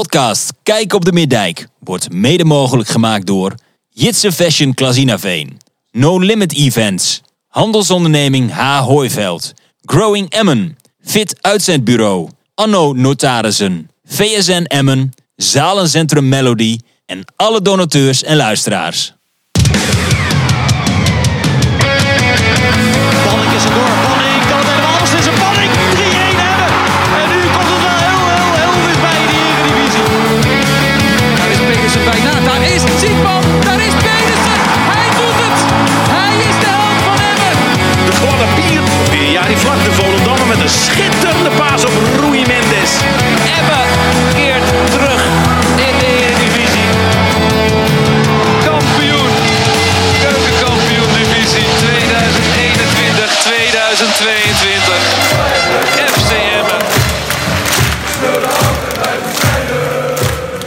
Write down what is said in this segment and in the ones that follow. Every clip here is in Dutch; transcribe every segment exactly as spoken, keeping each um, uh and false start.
podcast Kijk op de Middijk wordt mede mogelijk gemaakt door Jitsen Fashion Klazinaveen, No Limit Events, Handelsonderneming H. Hoijveld, Growing Emmen, Fit Uitzendbureau, Anno Notarissen, V S N Emmen, Zalencentrum Melody en alle donateurs en luisteraars. Panning is het door, Panning, kan het helemaal beslissen, Panning, drie-een hebben. En nu komt het wel heel, heel, heel dicht bij in de Eredivisie. Daar is Petersen bijna, daar is Ziekman, daar is Petersen, hij doet het. Hij is de held van Emmen. De gladde pier, weer ja die vlak de Volendam met een schitterende paas op Rui Mendes. Emmen keert terug in de Eredivisie. Kampioen, keukenkampioen divisie tweeduizend eenentwintig tweeduizend tweeëntwintig. F C Emmen.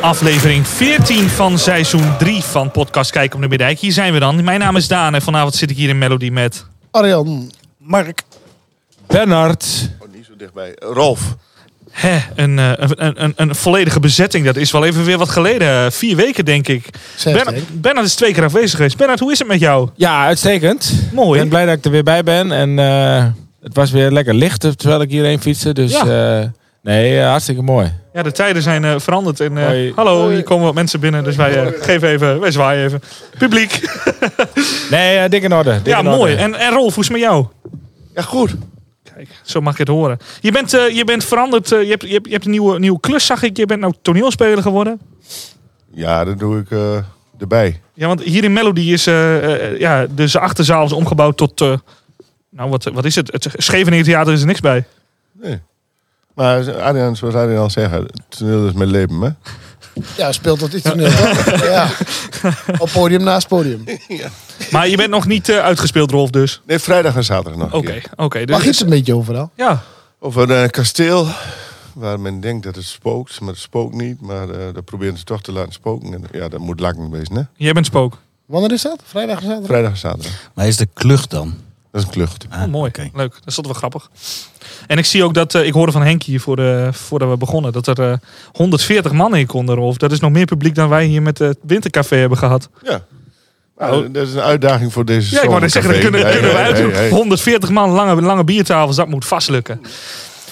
Aflevering veertien van seizoen drie van podcast Kijk op de Middijk. Hier zijn we dan. Mijn naam is Daan en vanavond zit ik hier in Melody met... Arjan. Mark. Bernard. Oh, niet zo dichtbij. Rolf. Hè, een, een, een, een volledige bezetting. Dat is wel even weer wat geleden. Vier weken, denk ik. Bernard, Bernard is twee keer afwezig geweest. Bernard, hoe is het met jou? Ja, uitstekend. Mooi. Ik ben blij dat ik er weer bij ben. En uh, het was weer lekker licht terwijl ik hierheen fietste. Dus ja. uh, nee, uh, hartstikke mooi. Ja, de tijden zijn uh, veranderd. En, uh, hallo, Hoi. Hier komen wat mensen binnen. Dus wij uh, geven even, wij zwaaien even. Publiek. nee, uh, dik in orde. Dik ja, in orde. Mooi. En, en Rolf, hoe is het met jou? Ja, goed. Kijk, zo mag je het horen. Je bent, uh, je bent veranderd. Uh, je, hebt, je, hebt, je hebt een nieuwe, nieuwe klus, zag ik. Je bent nou toneelspeler geworden. Ja, dat doe ik uh, erbij. Ja, want hier in Melody is uh, uh, ja, dus de achterzaal is omgebouwd tot... Uh, nou, wat, wat is het? Het Scheveningen Theater is er niks bij. Nee. Maar Adriaan, zoals Adriaan al zegt, toneel is mijn leven, hè? Ja, speelt dat niet toneel, hè? Ja. Op podium, naast podium. Ja. Maar je bent nog niet uh, uitgespeeld, Rolf, dus? Nee, vrijdag en zaterdag nog. Oké, okay, ja. okay, dus... Mag iets een beetje overal? Ja. Over een uh, kasteel, waar men denkt dat het spookt, maar het spookt niet. Maar uh, dat proberen ze toch te laten spoken. En, ja, dat moet lang wezen, hè? Jij bent spook. Wanneer is dat? Vrijdag en zaterdag? Vrijdag en zaterdag. Maar is de klucht dan? Dat is een klucht. Ah, oh, mooi. Okay. Leuk. Dat is toch wel grappig. En ik zie ook dat, uh, ik hoorde van Henk hier voor de, voordat we begonnen, dat er uh, honderdveertig man in konden, Rolf. Dat is nog meer publiek dan wij hier met het Wintercafé hebben gehad. Ja. Nou, oh. Dat is een uitdaging voor deze zomer. Ja, ik wou net zeggen, dat kunnen, hey, kunnen hey, we uitdoen. Hey, hey. honderdveertig man, lange, lange biertafels, dat moet vastlukken.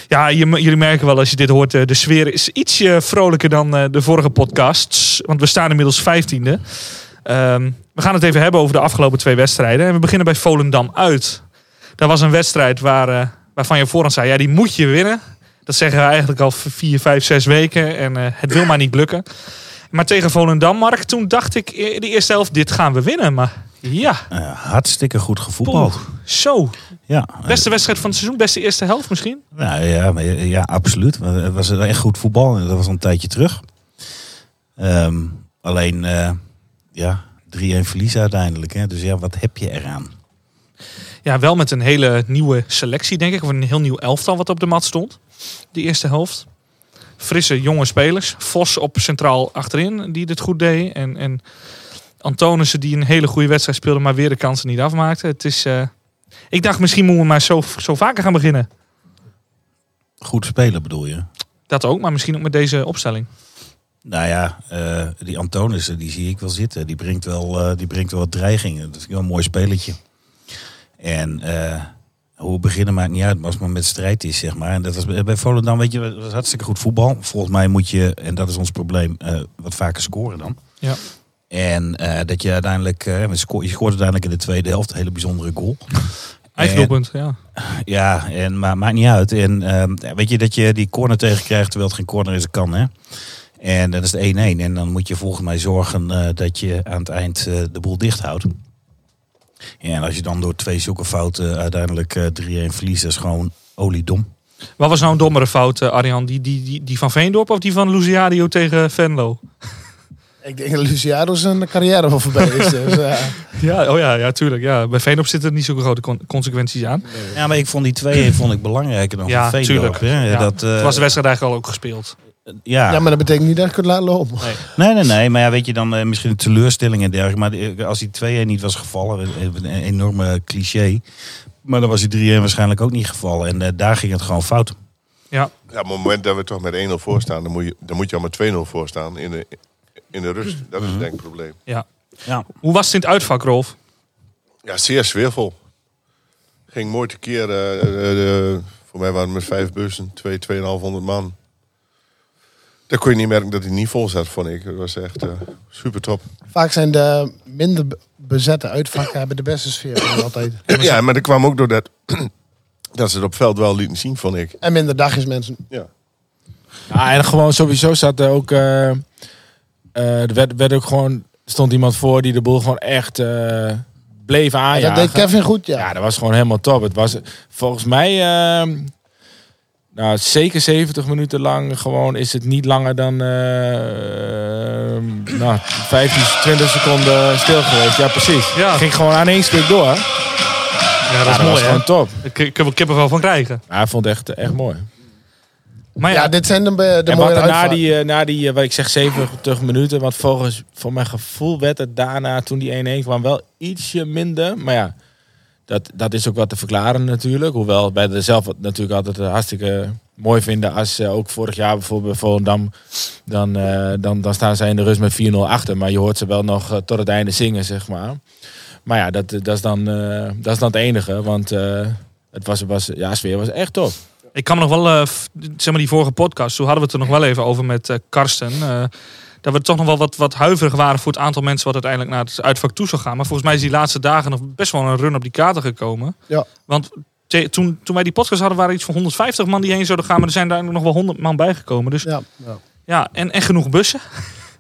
Ja, jullie merken wel als je dit hoort, de sfeer is ietsje vrolijker dan de vorige podcasts. Want we staan inmiddels vijftiende. Um, we gaan het even hebben over de afgelopen twee wedstrijden. En we beginnen bij Volendam uit. Dat was een wedstrijd waar... Uh, Waarvan je voorhand zei, ja, die moet je winnen. Dat zeggen we eigenlijk al vier, vijf, zes weken. En uh, het wil maar niet lukken. Maar tegen Volendam, Mark, toen dacht ik in de eerste helft, dit gaan we winnen. Maar ja. Uh, hartstikke goed gevoetbald. Poh, zo. Ja, beste wedstrijd van het seizoen, beste eerste helft misschien? Nou ja, maar, ja, absoluut. Het was echt goed voetbal. Dat was een tijdje terug. Um, alleen, uh, ja, drie-een verlies uiteindelijk. Hè. Dus ja, wat heb je eraan? Ja, wel met een hele nieuwe selectie, denk ik. Of een heel nieuw elftal wat op de mat stond. De eerste helft. Frisse, jonge spelers. Vos op centraal achterin, die dit goed deed. En, en Antonissen, die een hele goede wedstrijd speelde, maar weer de kansen niet afmaakte. Het is, uh... ik dacht, misschien moeten we maar zo, zo vaker gaan beginnen. Goed spelen bedoel je? Dat ook, maar misschien ook met deze opstelling. Nou ja, uh, die Antonissen, die zie ik wel zitten. Die brengt wel, uh, die brengt wel wat dreigingen. Dat is wel een mooi spelletje. En uh, hoe we beginnen maakt niet uit, maar als het maar met strijd is, zeg maar. En dat was bij Volendam, weet je, dat was hartstikke goed voetbal. Volgens mij moet je, en dat is ons probleem, uh, wat vaker scoren dan. Ja. En uh, dat je uiteindelijk, uh, je scoort uiteindelijk in de tweede helft een hele bijzondere goal. Eigen doelpunt, ja. Ja, en, maar maakt niet uit. En uh, weet je, dat je die corner tegenkrijgt terwijl het geen corner is, kan, hè. En dat is de één-één. En dan moet je volgens mij zorgen uh, dat je aan het eind uh, de boel dicht houdt. Ja, en als je dan door twee zulke fouten uiteindelijk uh, drie-een verliest, dat is gewoon oliedom. Wat was nou een dommere fout, uh, Arjan? Die, die, die, die van Veendorp of die van Luciano tegen Venlo? Ik denk dat Luciano zijn carrière wel voorbij is. Dus, uh... ja, oh ja, ja, tuurlijk. Ja. Bij Veendorp zitten er niet zulke grote con- consequenties aan. Nee. Ja, maar ik vond die twee vond ik belangrijker dan ja, van Veendorp. Hè? Ja, dat, uh... het was de wedstrijd eigenlijk al ook gespeeld. Ja. ja, maar dat betekent niet dat ik het laat lopen. Nee, nee, nee. nee. Maar ja, weet je, dan uh, misschien een teleurstelling en dergelijke. Maar als die twee-een niet was gevallen, een enorme cliché. Maar dan was die drie-een waarschijnlijk ook niet gevallen. En uh, daar ging het gewoon fout. Ja. Ja, op het moment dat we toch met één nul voor staan, dan moet je, dan moet je al met twee nul voor staan in de, in de rust. Dat is denk ik het probleem. Ja. Ja. Hoe was het in het uitvak, Rolf? Ja, zeer sfeervol. Ging mooi tekeer. Uh, uh, uh, voor mij waren het met vijf bussen, twee, tweeënhalfhonderd man. Daar kon je niet merken dat hij niet vol zat, vond ik. Dat was echt uh, super top. Vaak zijn de minder bezette uitvakken hebben de beste sfeer altijd. Ja, maar dat kwam ook door dat, dat ze het op veld wel lieten zien, vond ik. En minder dagjes mensen. Ja. Ja, en gewoon sowieso zat er ook... Uh, uh, er werd, werd ook gewoon... stond iemand voor die de boel gewoon echt... Uh, bleef aanjagen. Ja, dat deed Kevin goed, ja. Ja, dat was gewoon helemaal top. Het was volgens mij... Uh, nou, zeker zeventig minuten lang gewoon is het niet langer dan uh, uh, nou, vijftien, twintig seconden stil geweest. Ja, precies. Ja. Het ging gewoon aan één stuk door. Ja, dat, ja, dat is mooi, was gewoon top. Daar kunnen we kippenvel van krijgen. Ja, ik vond het echt, echt mooi. Maar ja, ja, dit zijn de, de en mooie wat na die, na die, wat ik zeg, zeventig minuten. Want volgens voor mijn gevoel werd het daarna, toen die één-één kwam, wel ietsje minder. Maar ja. Dat, dat is ook wat te verklaren natuurlijk. Hoewel wij er zelf natuurlijk altijd hartstikke mooi vinden. Als uh, ook vorig jaar bijvoorbeeld bij Volendam. Dan, uh, dan, dan staan zij in de rust met vier nul achter. Maar je hoort ze wel nog uh, tot het einde zingen, zeg maar. Maar ja, dat, dat, is, dan, uh, dat is dan het enige. Want uh, het was, was, ja, sfeer was echt top. Ik kan me nog wel, uh, zeg maar die vorige podcast. Toen hadden we het er nog wel even over met uh, Karsten. Uh, dat we toch nog wel wat, wat huiverig waren voor het aantal mensen... wat uiteindelijk naar het uitvak toe zou gaan. Maar volgens mij is die laatste dagen nog best wel een run op die kaarten gekomen. Ja. Want te, toen, toen wij die podcast hadden, waren iets van honderdvijftig man die heen zouden gaan. Maar er zijn daar nog wel honderd man bijgekomen. Dus, ja, ja. Ja, en, en genoeg bussen.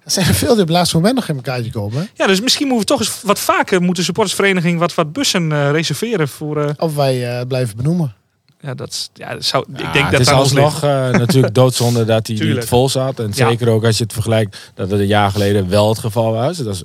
Er zijn veel die op het laatste moment nog in elkaar komen. Ja, dus misschien moeten we toch eens wat vaker... moeten supportersvereniging wat, wat bussen uh, reserveren voor... Uh... Of wij uh, blijven benoemen. Ja, dat, ja, dat zou, ja, ik denk dat het is alsnog uh, natuurlijk doodzonde dat hij niet vol zat. En ja. Zeker ook als je het vergelijkt dat het een jaar geleden wel het geval was. Dat is,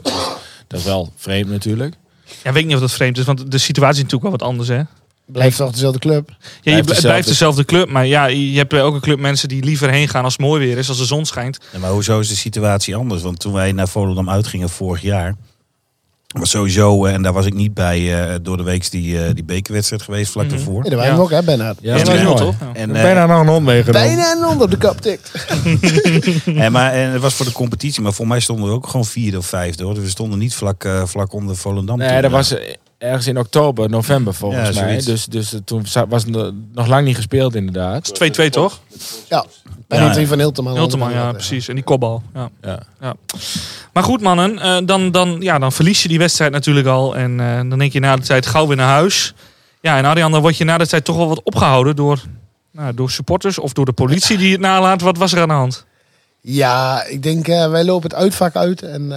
dat is wel vreemd natuurlijk. Ja, weet niet of dat vreemd is, want de situatie is natuurlijk wel wat anders, hè? Blijft toch dezelfde club? Ja, je blijft dezelfde. blijft dezelfde club, maar ja, je hebt ook een club mensen die liever heen gaan als het mooi weer is, als de zon schijnt. Ja, maar hoezo is de situatie anders? Want toen wij naar Volendam uitgingen vorig jaar... Maar sowieso, en daar was ik niet bij, uh, door de week die, uh, die bekerwedstrijd geweest, vlak daarvoor. Mm-hmm. Ja, daar waren we ook, hè, Bernhard? Ja, dat was mooi, toch? En, uh, bijna nog een hond meegenomen. Bijna een hond op de kap tikt. en, maar, en het was voor de competitie, maar voor mij stonden we ook gewoon vierde of vijfde, hoor. Dus we stonden niet vlak, uh, vlak onder Volendam. Nee, toen, dat was ergens in oktober, november volgens ja, mij. Dus, dus toen was het nog lang niet gespeeld, inderdaad. Het is twee-twee, toch? Ja. Bijna ja, van Hilteman. Hilteman, ja, precies. En die kopbal. Ja. Ja. Ja. Maar goed, mannen. Uh, dan, dan, ja, dan verlies je die wedstrijd natuurlijk al. En uh, dan denk je na de tijd gauw weer naar huis. Ja, en Arjan, dan word je na de tijd toch wel wat opgehouden door, nou, door supporters of door de politie die het nalaat. Wat was er aan de hand? Ja, ik denk, uh, wij lopen het uitvak uit. En uh,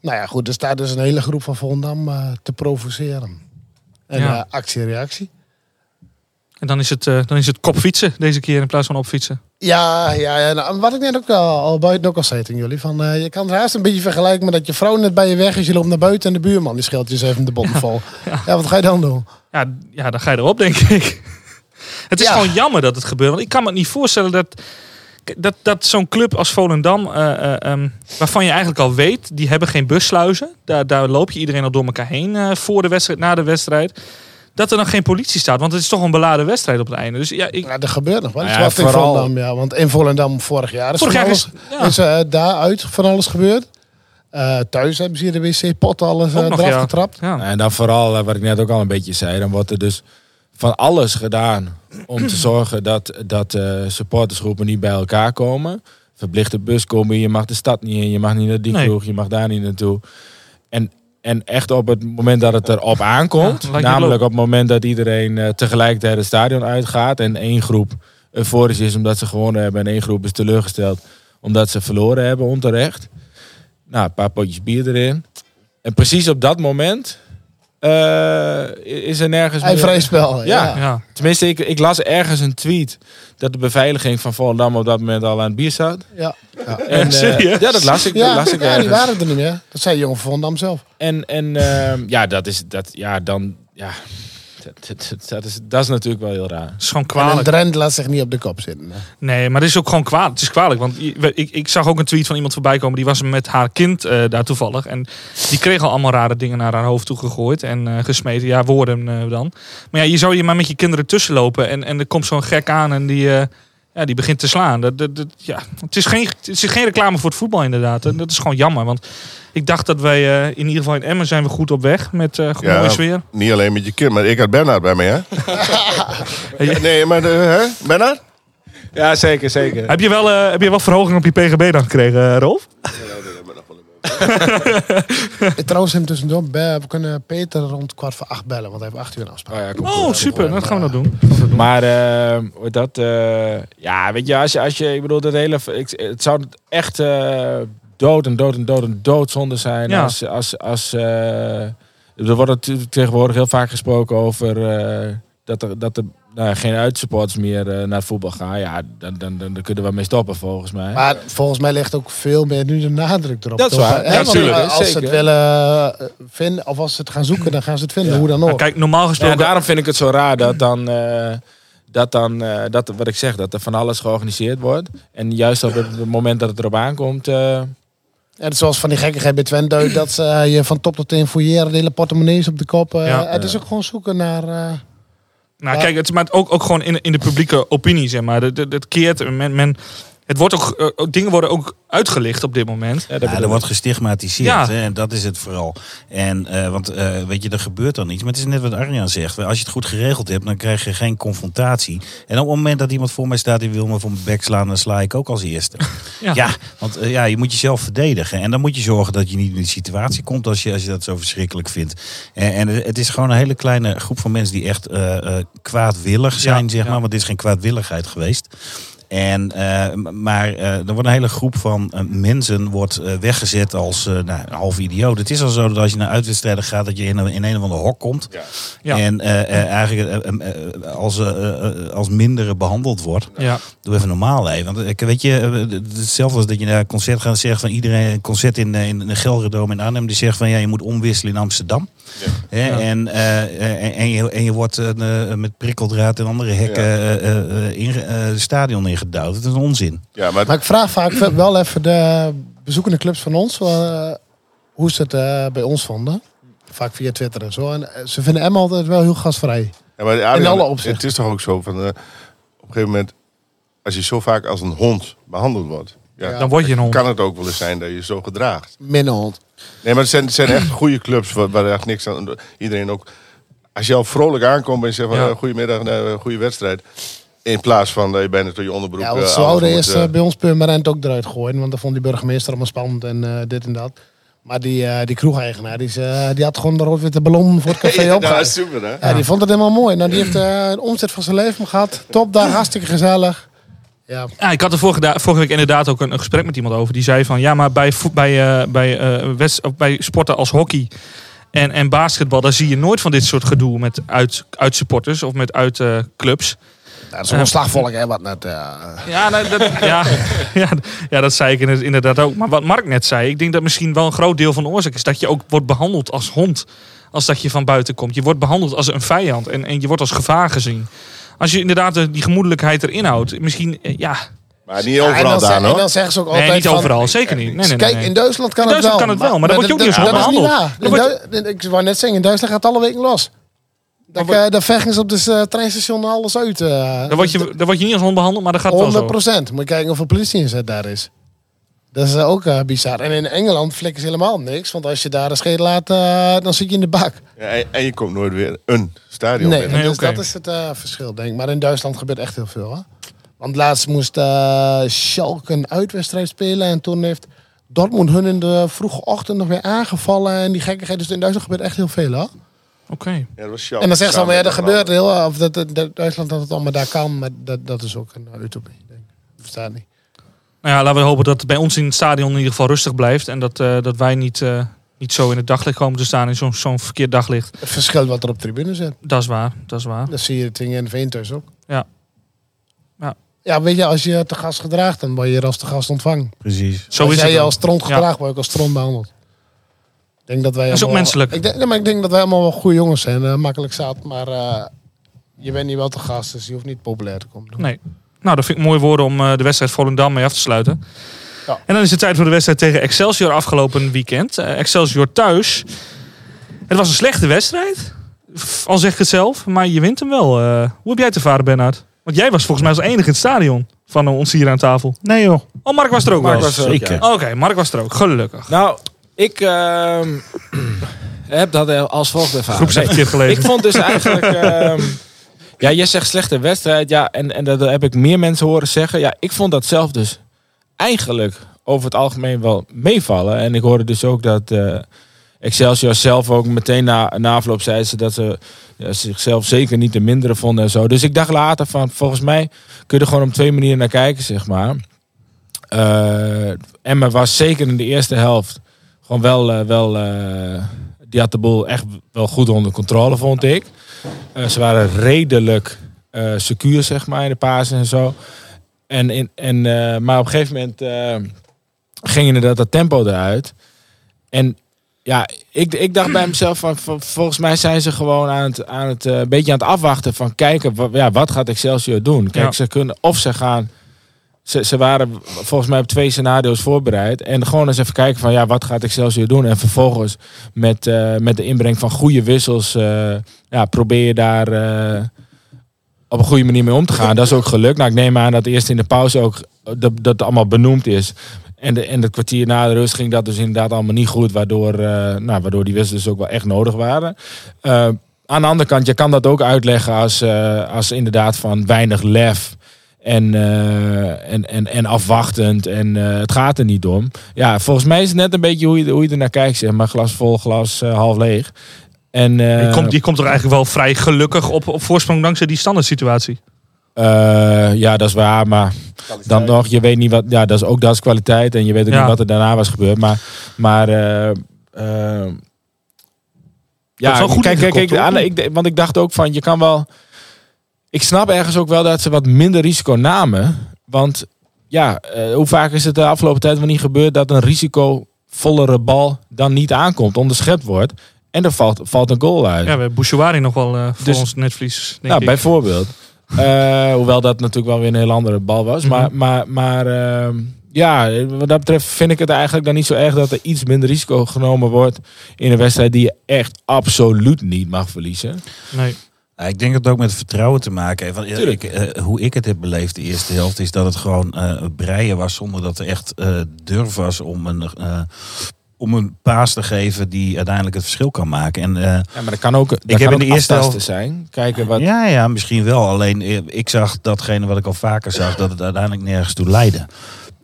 nou ja, goed, er staat dus een hele groep van Volendam uh, te provoceren. En ja. uh, actie-reactie. En dan is het, uh, dan is het kopfietsen deze keer in plaats van opfietsen. Ja, ja, ja. Nou, wat ik net ook al, al buiten ook al zei tegen jullie. Van, uh, je kan het haast een beetje vergelijken met dat je vrouw net bij je weg is. Je loopt naar buiten en de buurman die scheelt je eens even de bot vol. Ja, ja. Ja, wat ga je dan doen? Ja, ja, dan ga je erop, denk ik. Het is ja. gewoon jammer dat het gebeurt. Want ik kan me niet voorstellen dat, dat, dat zo'n club als Volendam... Uh, uh, um, waarvan je eigenlijk al weet, die hebben geen bussluizen. Daar, daar loop je iedereen al door elkaar heen uh, voor de wedstrijd, na de wedstrijd. Dat er nog geen politie staat, want het is toch een beladen wedstrijd op het einde. Dus ja, ik... ja, er gebeurt nog wel. Nou ja, wat vooral... in Volendam, ja, want in Volendam vorig jaar is vorig jaar alles, ja. is uh, daaruit van alles gebeurd. Uh, thuis hebben ze hier de wc-pot alles uh, nog, eraf ja. getrapt. Ja. En dan vooral, uh, wat ik net ook al een beetje zei, dan wordt er dus van alles gedaan om te zorgen dat, dat uh, supportersgroepen niet bij elkaar komen. Verplichte bus komen, je mag de stad niet in, je mag niet naar die nee. kroeg, je mag daar niet naartoe. En En echt op het moment dat het erop aankomt, ja, namelijk op het moment dat iedereen uh, tegelijkertijd het stadion uitgaat en één groep euforisch is omdat ze gewonnen hebben en één groep is teleurgesteld omdat ze verloren hebben onterecht. Nou, een paar potjes bier erin. En precies op dat moment uh, is er nergens meer... Hij vrij spel. Ja. Ja. Ja. Tenminste, ik, ik las ergens een tweet dat de beveiliging van Volendam op dat moment al aan het bier zat. Ja. Ja, en, uh, ja, dat las ik. Ja, dat las ik ja die waren er niet meer. Dat zei jongen van Volendam zelf. En, en uh, ja, dat is, dat, ja, dan, ja, dat, dat, dat, is, dat is natuurlijk wel heel raar. Het is gewoon kwalijk. En Drenthe laat zich niet op de kop zitten. Hè? Nee, maar het is ook gewoon kwalijk. Het is kwalijk, want ik, ik zag ook een tweet van iemand voorbij komen. Die was met haar kind uh, daar toevallig. En die kreeg al allemaal rare dingen naar haar hoofd toe gegooid. En uh, gesmeten, ja, woorden uh, dan. Maar ja, je zou je maar met je kinderen tussenlopen. En, en er komt zo'n gek aan en die... Uh, ja, die begint te slaan. Dat, dat, dat, ja. het, is geen, het is geen reclame voor het voetbal inderdaad. En dat is gewoon jammer. Want ik dacht dat wij uh, in ieder geval in Emmen zijn we goed op weg. Met uh, gewoon ja, mooie sfeer. Niet alleen met je kind, maar ik had Bernard bij mij. Hè? Nee, maar de, hè? Bernard? Ja, zeker, zeker. Heb je wel, uh, heb je wel verhoging op je P G B dan gekregen, Rolf? Ja, dat heb ik nog wel in. Trouwens, hem tussendoor. We kunnen Peter rond kwart voor acht bellen, want hij heeft acht uur een afspraak. Oh, ja, komt, oh super, dan gaan we dat doen. Maar uh, dat, uh, ja, weet je, als je, als je, ik bedoel, dat hele, ik, het zou echt uh, dood en dood en dood en doodzonde zijn ja. als, als, als uh, er wordt natuurlijk tegenwoordig heel vaak gesproken over uh, dat er, dat er Nou, geen uitsupports meer uh, naar voetbal gaan. Ja, dan, dan, dan kunnen we mee stoppen volgens mij. Maar volgens mij ligt ook veel meer nu de nadruk erop. Dat is waar. Ja, natuurlijk. Als zeker. Ze het willen vinden, of als ze het gaan zoeken, dan gaan ze het vinden. Ja. Hoe dan ook. Nou, kijk, normaal gesproken. Ja, daarom vind ik het zo raar dat dan, uh, dat dan, uh, dat wat ik zeg, dat er van alles georganiseerd wordt. En juist op het moment dat het erop aankomt. Uh, Ja, zoals van die gekkigheid bij Twente, dat ze uh, je van top tot teen fouilleren, de hele portemonnees op de kop. Uh, ja. Het is ook gewoon zoeken naar. Uh, Nou, kijk, het maakt ook, ook gewoon in, in de publieke opinie, zeg maar. Dat, dat, dat keert. Men, men, het wordt ook, uh, dingen worden ook uitgelicht op dit moment. Ja, dat ja, er wordt gestigmatiseerd. Ja. Hè, dat is het vooral. En, uh, want uh, weet je, er gebeurt dan iets. Maar het is net wat Arjan zegt. Als je het goed geregeld hebt, dan krijg je geen confrontatie. En op het moment dat iemand voor mij staat die wil me van mijn bek slaan, dan sla ik ook als eerste. Ja, ja want uh, ja, je moet jezelf verdedigen. En dan moet je zorgen dat je niet in die situatie komt als je, als je dat zo verschrikkelijk vindt. En, en het is gewoon een hele kleine groep van mensen die echt uh, uh, kwaadwillig zijn, ja, zeg maar. Ja. Want het is geen kwaadwilligheid geweest. En, uh, maar uh, er wordt een hele groep van uh, mensen wordt, uh, weggezet als uh, nou, half idioot. Het is al zo dat als je naar uitwedstrijden gaat, dat je in een, in een of andere hok komt. Ja. Ja. En uh, uh, eigenlijk uh, uh, als, uh, uh, als mindere behandeld wordt. Ja. Doe even normaal even. Want uh, weet je, uh, hetzelfde als dat je naar een concert gaat en zegt van iedereen, een concert in, uh, in de Gelredome in Arnhem, die zegt van ja, je moet omwisselen in Amsterdam. Ja. Hè? Ja. En, uh, en, en, je, en je wordt uh, met prikkeldraad en andere hekken ja. uh, uh, in het uh, stadion neergezet. Gedouwd. Dat is een onzin. Ja, maar... maar ik vraag vaak wel even de bezoekende clubs van ons. Uh, hoe ze het uh, bij ons vonden. Vaak via Twitter en zo. En ze vinden Emmen altijd wel heel gastvrij. Ja, maar Adriaan, in alle opzichten. Het is toch ook zo. Van, uh, op een gegeven moment. Als je zo vaak als een hond behandeld wordt. Ja, ja. Dan word je een hond. Kan het ook wel eens zijn dat je zo gedraagt. Min hond. Nee, maar het zijn, het zijn echt goede clubs. Waar, waar echt niks aan. Iedereen ook. Als je al vrolijk aankomt en je zegt van ja. uh, goedemiddag, uh, goede wedstrijd. In plaats van dat je bijna door je onderbroek... Ja, want ze houden uh, eerst uh, bij ons Purmerend ook eruit gooien. Want dan vond die burgemeester allemaal spannend en uh, dit en dat. Maar die, uh, die kroegeigenaar, die, uh, die had gewoon de rood-witte ballon voor het café ja, opgehaald. Dat is super, hè? Ja, ja. Die vond het helemaal mooi. Nou, die heeft uh, een omzet van zijn leven gehad. Top daar, hartstikke gezellig. Ja. Ja, ik had er vorige, da- vorige week inderdaad ook een, een gesprek met iemand over. Die zei van, ja, maar bij, vo- bij, uh, bij, uh, west- of bij sporten als hockey... En, en basketbal, daar zie je nooit van dit soort gedoe met uit, uit supporters of met uit uh, clubs... Ja, dat is een slagvolk, hè, wat net... Ja, ja, nou, dat, ja, ja, ja, dat zei ik inderdaad ook. Maar wat Mark net zei, ik denk dat misschien wel een groot deel van de oorzaak is... dat je ook wordt behandeld als hond, als dat je van buiten komt. Je wordt behandeld als een vijand en, en je wordt als gevaar gezien. Als je inderdaad die gemoedelijkheid erin houdt, misschien... ja. Maar niet overal ja, dan, dan, dan, en dan zeggen ze ook altijd nee, niet overal, van, zeker niet. Nee, nee, nee, nee. Kijk, in Duitsland kan in Duitsland het wel. In Duitsland kan het wel, maar, maar, maar dan, dan, dan, dan, dan word je ook niet eens behandeld. Ik wou net zeggen, in Duitsland gaat alle weken los. Dat, uh, daar vechten ze op het uh, treinstation alles uit. Uh. Dan word je, dan word je niet als hond behandeld, maar dat gaat wel zo. honderd procent. Moet je kijken hoeveel politieinzet daar is. Dat is uh, ook uh, bizar. En in Engeland flikken ze helemaal niks. Want als je daar een scheet laat, uh, dan zit je in de bak. Ja, en, en je komt nooit weer een stadion nee, binnen. Nee, dus okay. Dat is het uh, verschil, denk ik. Maar in Duitsland gebeurt echt heel veel. Hè? Want laatst moest uh, Schalke een uitwedstrijd spelen. En toen heeft Dortmund hun in de vroege ochtend nog weer aangevallen. En die gekkigheid. Dus in Duitsland gebeurt echt heel veel, hè? Okay. Ja, dat en dan zeggen ze allemaal, ja, dat gebeurt heel... Of dat, dat, dat Duitsland dat het allemaal daar kan. Maar dat, dat is ook een utopie, denk ik. Dat bestaat niet. Nou ja, laten we hopen dat het bij ons in het stadion in ieder geval rustig blijft. En dat, uh, dat wij niet, uh, niet zo in het daglicht komen te staan. In zo'n, zo'n verkeerd daglicht. Het verschil wat er op tribune zit. Dat is waar, dat is waar. Dat zie je het in en Veen thuis ook. Ja. Ja. Ja, weet je, als je te gast gedraagt, dan word je er als te gast ontvangen. Precies. Zo als is jij je als stront gedraagt, ja. Word je ook als stront behandeld. Denk dat, wij dat is ook menselijk. Wel, ik, denk, nee, maar ik denk dat wij allemaal wel goede jongens zijn. Uh, makkelijk zat, maar uh, je bent niet wel te gast. Dus je hoeft niet populair te komen. Nee. Nou, dat vind ik mooie woorden om uh, de wedstrijd Volendam mee af te sluiten. Ja. En dan is het tijd voor de wedstrijd tegen Excelsior afgelopen weekend. Uh, Excelsior thuis. Het was een slechte wedstrijd. Al zeg ik het zelf. Maar je wint hem wel. Uh, hoe heb jij het ervaren, Bernard? Want jij was volgens mij als enige in het stadion van ons hier aan tafel. Nee joh. Oh, Mark was er ook Mark wel. Was er ook, ja. Oké, okay, Mark was er ook. Gelukkig. Nou, ik uh, heb dat als volgt ervaren. Groepsetje geleden. Ik vond dus eigenlijk... Uh, ja, je zegt slechte wedstrijd. Ja, en, en dat heb ik meer mensen horen zeggen. Ja, ik vond dat zelf dus eigenlijk over het algemeen wel meevallen. En ik hoorde dus ook dat... Uh, Excelsior zelf ook meteen na, na afloop zei ze dat ze ja, zichzelf zeker niet de mindere vonden en zo. Dus ik dacht later van, volgens mij kun je er gewoon op twee manieren naar kijken, zeg maar. Uh, Emmen was zeker in de eerste helft gewoon wel, uh, wel uh, die had de boel echt wel goed onder controle, vond ik. Uh, ze waren redelijk uh, secuur, zeg maar, in de pasen en zo. En, in, en, uh, maar op een gegeven moment uh, ging inderdaad dat tempo eruit. En ja, ik, ik dacht bij mezelf, van, van, volgens mij zijn ze gewoon aan het, aan het, uh, beetje aan het afwachten van kijken, w- ja, wat gaat Excelsior doen? Kijk, ja. ze kunnen, of ze gaan, ze, ze waren volgens mij op twee scenario's voorbereid. En gewoon eens even kijken van, ja, wat gaat Excelsior doen? En vervolgens met, uh, met de inbreng van goede wissels, uh, ja, probeer je daar uh, op een goede manier mee om te gaan. Dat is ook gelukt. Nou, ik neem aan dat eerst in de pauze ook dat dat allemaal benoemd is. En, de, en het kwartier na de rust ging dat dus inderdaad allemaal niet goed. Waardoor, uh, nou, waardoor die wissels dus ook wel echt nodig waren. Uh, aan de andere kant, je kan dat ook uitleggen als, uh, als inderdaad van weinig lef. En, uh, en, en, en afwachtend. En uh, het gaat er niet om. Ja, volgens mij is het net een beetje hoe je, hoe je er naar kijkt. Zeg maar glas vol, glas uh, half leeg. En, uh, je, komt, je komt er eigenlijk wel vrij gelukkig op, op voorsprong dankzij die standaard situatie. Uh, ja, dat is waar, maar kwaliteit. Dan nog, je weet niet wat, ja, dat is ook dat is kwaliteit en je weet ook ja. niet wat er daarna was gebeurd, maar, maar, uh, uh, ja, kijk, kijk, kijk, aan, ik, want ik dacht ook van, je kan wel, ik snap ergens ook wel dat ze wat minder risico namen, want ja, uh, hoe vaak is het de afgelopen tijd wel niet gebeurd dat een risicovollere bal dan niet aankomt, onderschept wordt. En er valt, valt een goal uit. Ja, we hebben Bouchouari nog wel uh, voor dus, ons netvlies. Nou, ik. bijvoorbeeld. Uh, hoewel dat natuurlijk wel weer een heel andere bal was. Mm-hmm. Maar, maar, maar uh, ja, wat dat betreft vind ik het eigenlijk dan niet zo erg dat er iets minder risico genomen wordt in een wedstrijd die je echt absoluut niet mag verliezen. Nee. Nou, ik denk dat het ook met vertrouwen te maken heeft. Want ik, uh, hoe ik het heb beleefd de eerste helft is dat het gewoon uh, breien was zonder dat er echt uh, durf was om een... Uh, om een paas te geven die uiteindelijk het verschil kan maken. En, uh, ja, maar dat kan ook, dat ik kan heb in de eerste helft zijn. Kijken wat... Ja, ja, misschien wel. Alleen ik zag datgene wat ik al vaker zag, dat het uiteindelijk nergens toe leidde.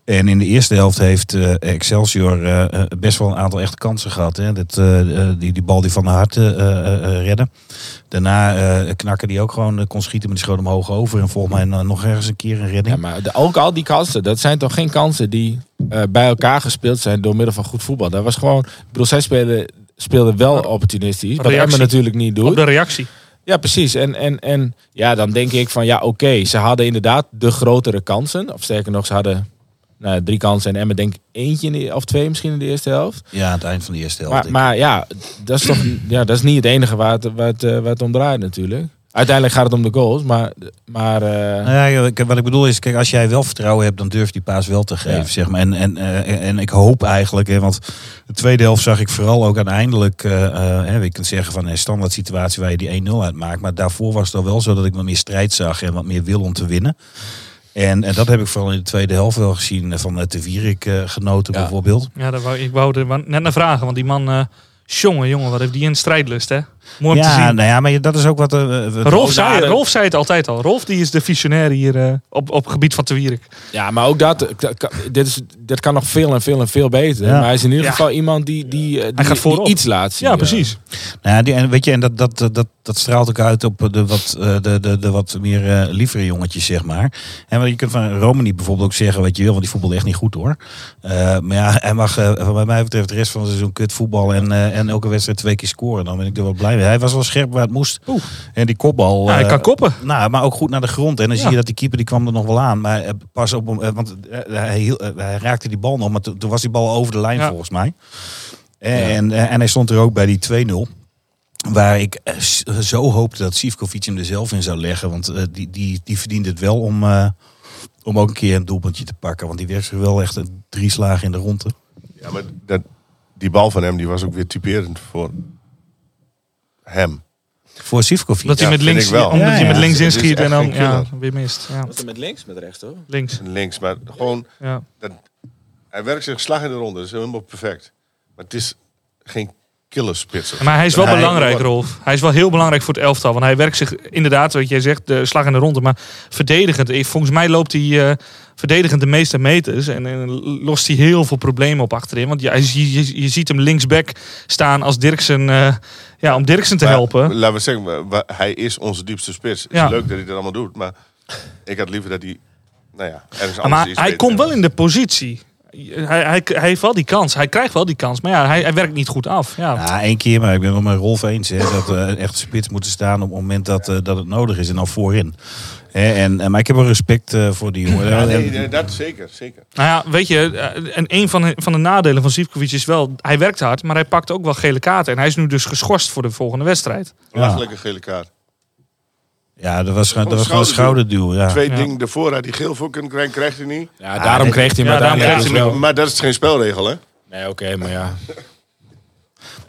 En in de eerste helft heeft uh, Excelsior uh, best wel een aantal echte kansen gehad. Hè? Dat, uh, die, die bal die van de harte uh, uh, redden. Daarna uh, knakken die ook gewoon uh, kon schieten, maar die schoot omhoog over. En volgens mij uh, nog ergens een keer een redding. Ja, maar de, ook al die kansen, dat zijn toch geen kansen die uh, bij elkaar gespeeld zijn door middel van goed voetbal. Dat was gewoon, ik bedoel, zij speelden, speelden wel opportunistisch. Wat Emmen natuurlijk niet doet. Op de reactie. Ja, precies. En, en, en ja, dan denk ik van ja, oké. Okay, ze hadden inderdaad de grotere kansen. Of sterker nog, ze hadden... Nou, drie kansen en Emmen denk ik eentje in de, of twee misschien in de eerste helft. Ja, aan het eind van de eerste helft. Maar, maar ja, dat is toch ja, dat is niet het enige waar het, waar het, waar het om draait natuurlijk. Uiteindelijk gaat het om de goals, maar... maar uh... nou ja, wat ik bedoel is, kijk, als jij wel vertrouwen hebt, dan durf je die paas wel te geven. Ja. Zeg maar. en, en, en, en ik hoop eigenlijk, hè, want de tweede helft zag ik vooral ook uiteindelijk... Uh, hè, je kunt zeggen van een standaard situatie waar je die een nul uitmaakt. Maar daarvoor was het al wel zo dat ik wat meer strijd zag en wat meer wil om te winnen. En, en dat heb ik vooral in de tweede helft wel gezien van de Wierik uh, genoten ja. bijvoorbeeld. Ja, dat wou, ik wou er net naar vragen. Want die man, uh, jongen, jongen, wat heeft die een strijdlust, hè? Mooi om ja, te zien. Nou ja, maar dat is ook wat... Uh, Rolf, zei, Rolf zei het altijd al. Rolf die is de visionair hier uh, op, op het gebied van de Wierik. Ja, maar ook dat, dat, kan, dit is, dat kan nog veel en veel en veel beter. Ja. Maar hij is in ieder ja. geval iemand die, die, die, die, gaat die iets laat zien. Ja, precies. Uh. Nou ja, die, en, weet je, en dat, dat, dat, dat straalt ook uit op de wat, de, de, de wat meer uh, lievere jongetjes, zeg maar. En je kunt van Romani bijvoorbeeld ook zeggen wat je wil, want die voetbal echt niet goed hoor. Uh, maar ja, hij mag uh, wat mij betreft de rest van het seizoen kut voetbal en, uh, en elke wedstrijd twee keer scoren. Dan ben ik er wel blij. Hij was wel scherp waar het moest. Oeh. En die kopbal... Ja, hij kan koppen. Uh, nou, maar ook goed naar de grond. En dan ja. zie je dat die keeper die kwam er nog wel aan. Maar uh, pas op, uh, want uh, hij, hiel, uh, hij raakte die bal nog. Maar toen to was die bal over de lijn ja. volgens mij. En, ja. uh, en hij stond er ook bij die twee nul. Waar ik uh, zo hoopte dat Sivkovic hem er zelf in zou leggen. Want uh, die, die, die verdiende het wel om, uh, om ook een keer een doelpuntje te pakken. Want die werd zich wel echt drie slagen in de ronde. Ja, maar dat, die bal van hem die was ook weer typerend voor... hem. Voor Sivkovic. Dat hij ja, met links, ja, omdat ja, hij ja. met links inschiet en dan ja, weer mist. Ja. Dat is met links, met rechts hoor. Links. Links, maar gewoon... Ja. Dat, hij werkt zich slag in de ronde, dat is helemaal perfect. Maar het is geen killerspitser. Maar hij is wel hij belangrijk, wordt... Rolf. Hij is wel heel belangrijk voor het elftal. Want hij werkt zich inderdaad, wat jij zegt, de slag in de ronde. Maar verdedigend, volgens mij loopt hij... Uh, verdedigend de meeste meters. En, en lost hij heel veel problemen op achterin. Want je, je, je ziet hem linksback staan als Dirksen... Uh, ja, om Dirksen te maar, helpen. Laten we zeggen, hij is onze diepste spits. Het is ja. leuk dat hij dat allemaal doet. Maar ik had liever dat hij... Nou ja, ergens anders maar hij komt wel in de positie. Hij, hij, hij heeft wel die kans. Hij krijgt wel die kans. Maar ja, hij, hij werkt niet goed af. Ja, ja één keer. Maar ik ben wel met Rolf eens. Hè, dat uh, echt spits moeten staan op het moment dat, uh, dat het nodig is. En dan voorin. En, en, maar ik heb wel respect uh, voor die jongen. Ja, nee, nee, dat zeker, zeker. Nou ja, weet je, en een van de, van de nadelen van Sivkovic is wel... Hij werkt hard, maar hij pakt ook wel gele kaarten. En hij is nu dus geschorst voor de volgende wedstrijd. Ja. Lachelijke gele kaart. Ja, dat was, dat was gewoon een schouderduw. Ja. Twee ja. dingen ervoor had hij geel voor kunnen krijgen, krijgt hij niet. Ja, daarom ah, kreeg hij ja, maar daarom ja, kreeg hij wel. Maar dat is geen spelregel, hè? Nee, oké, okay, maar ja.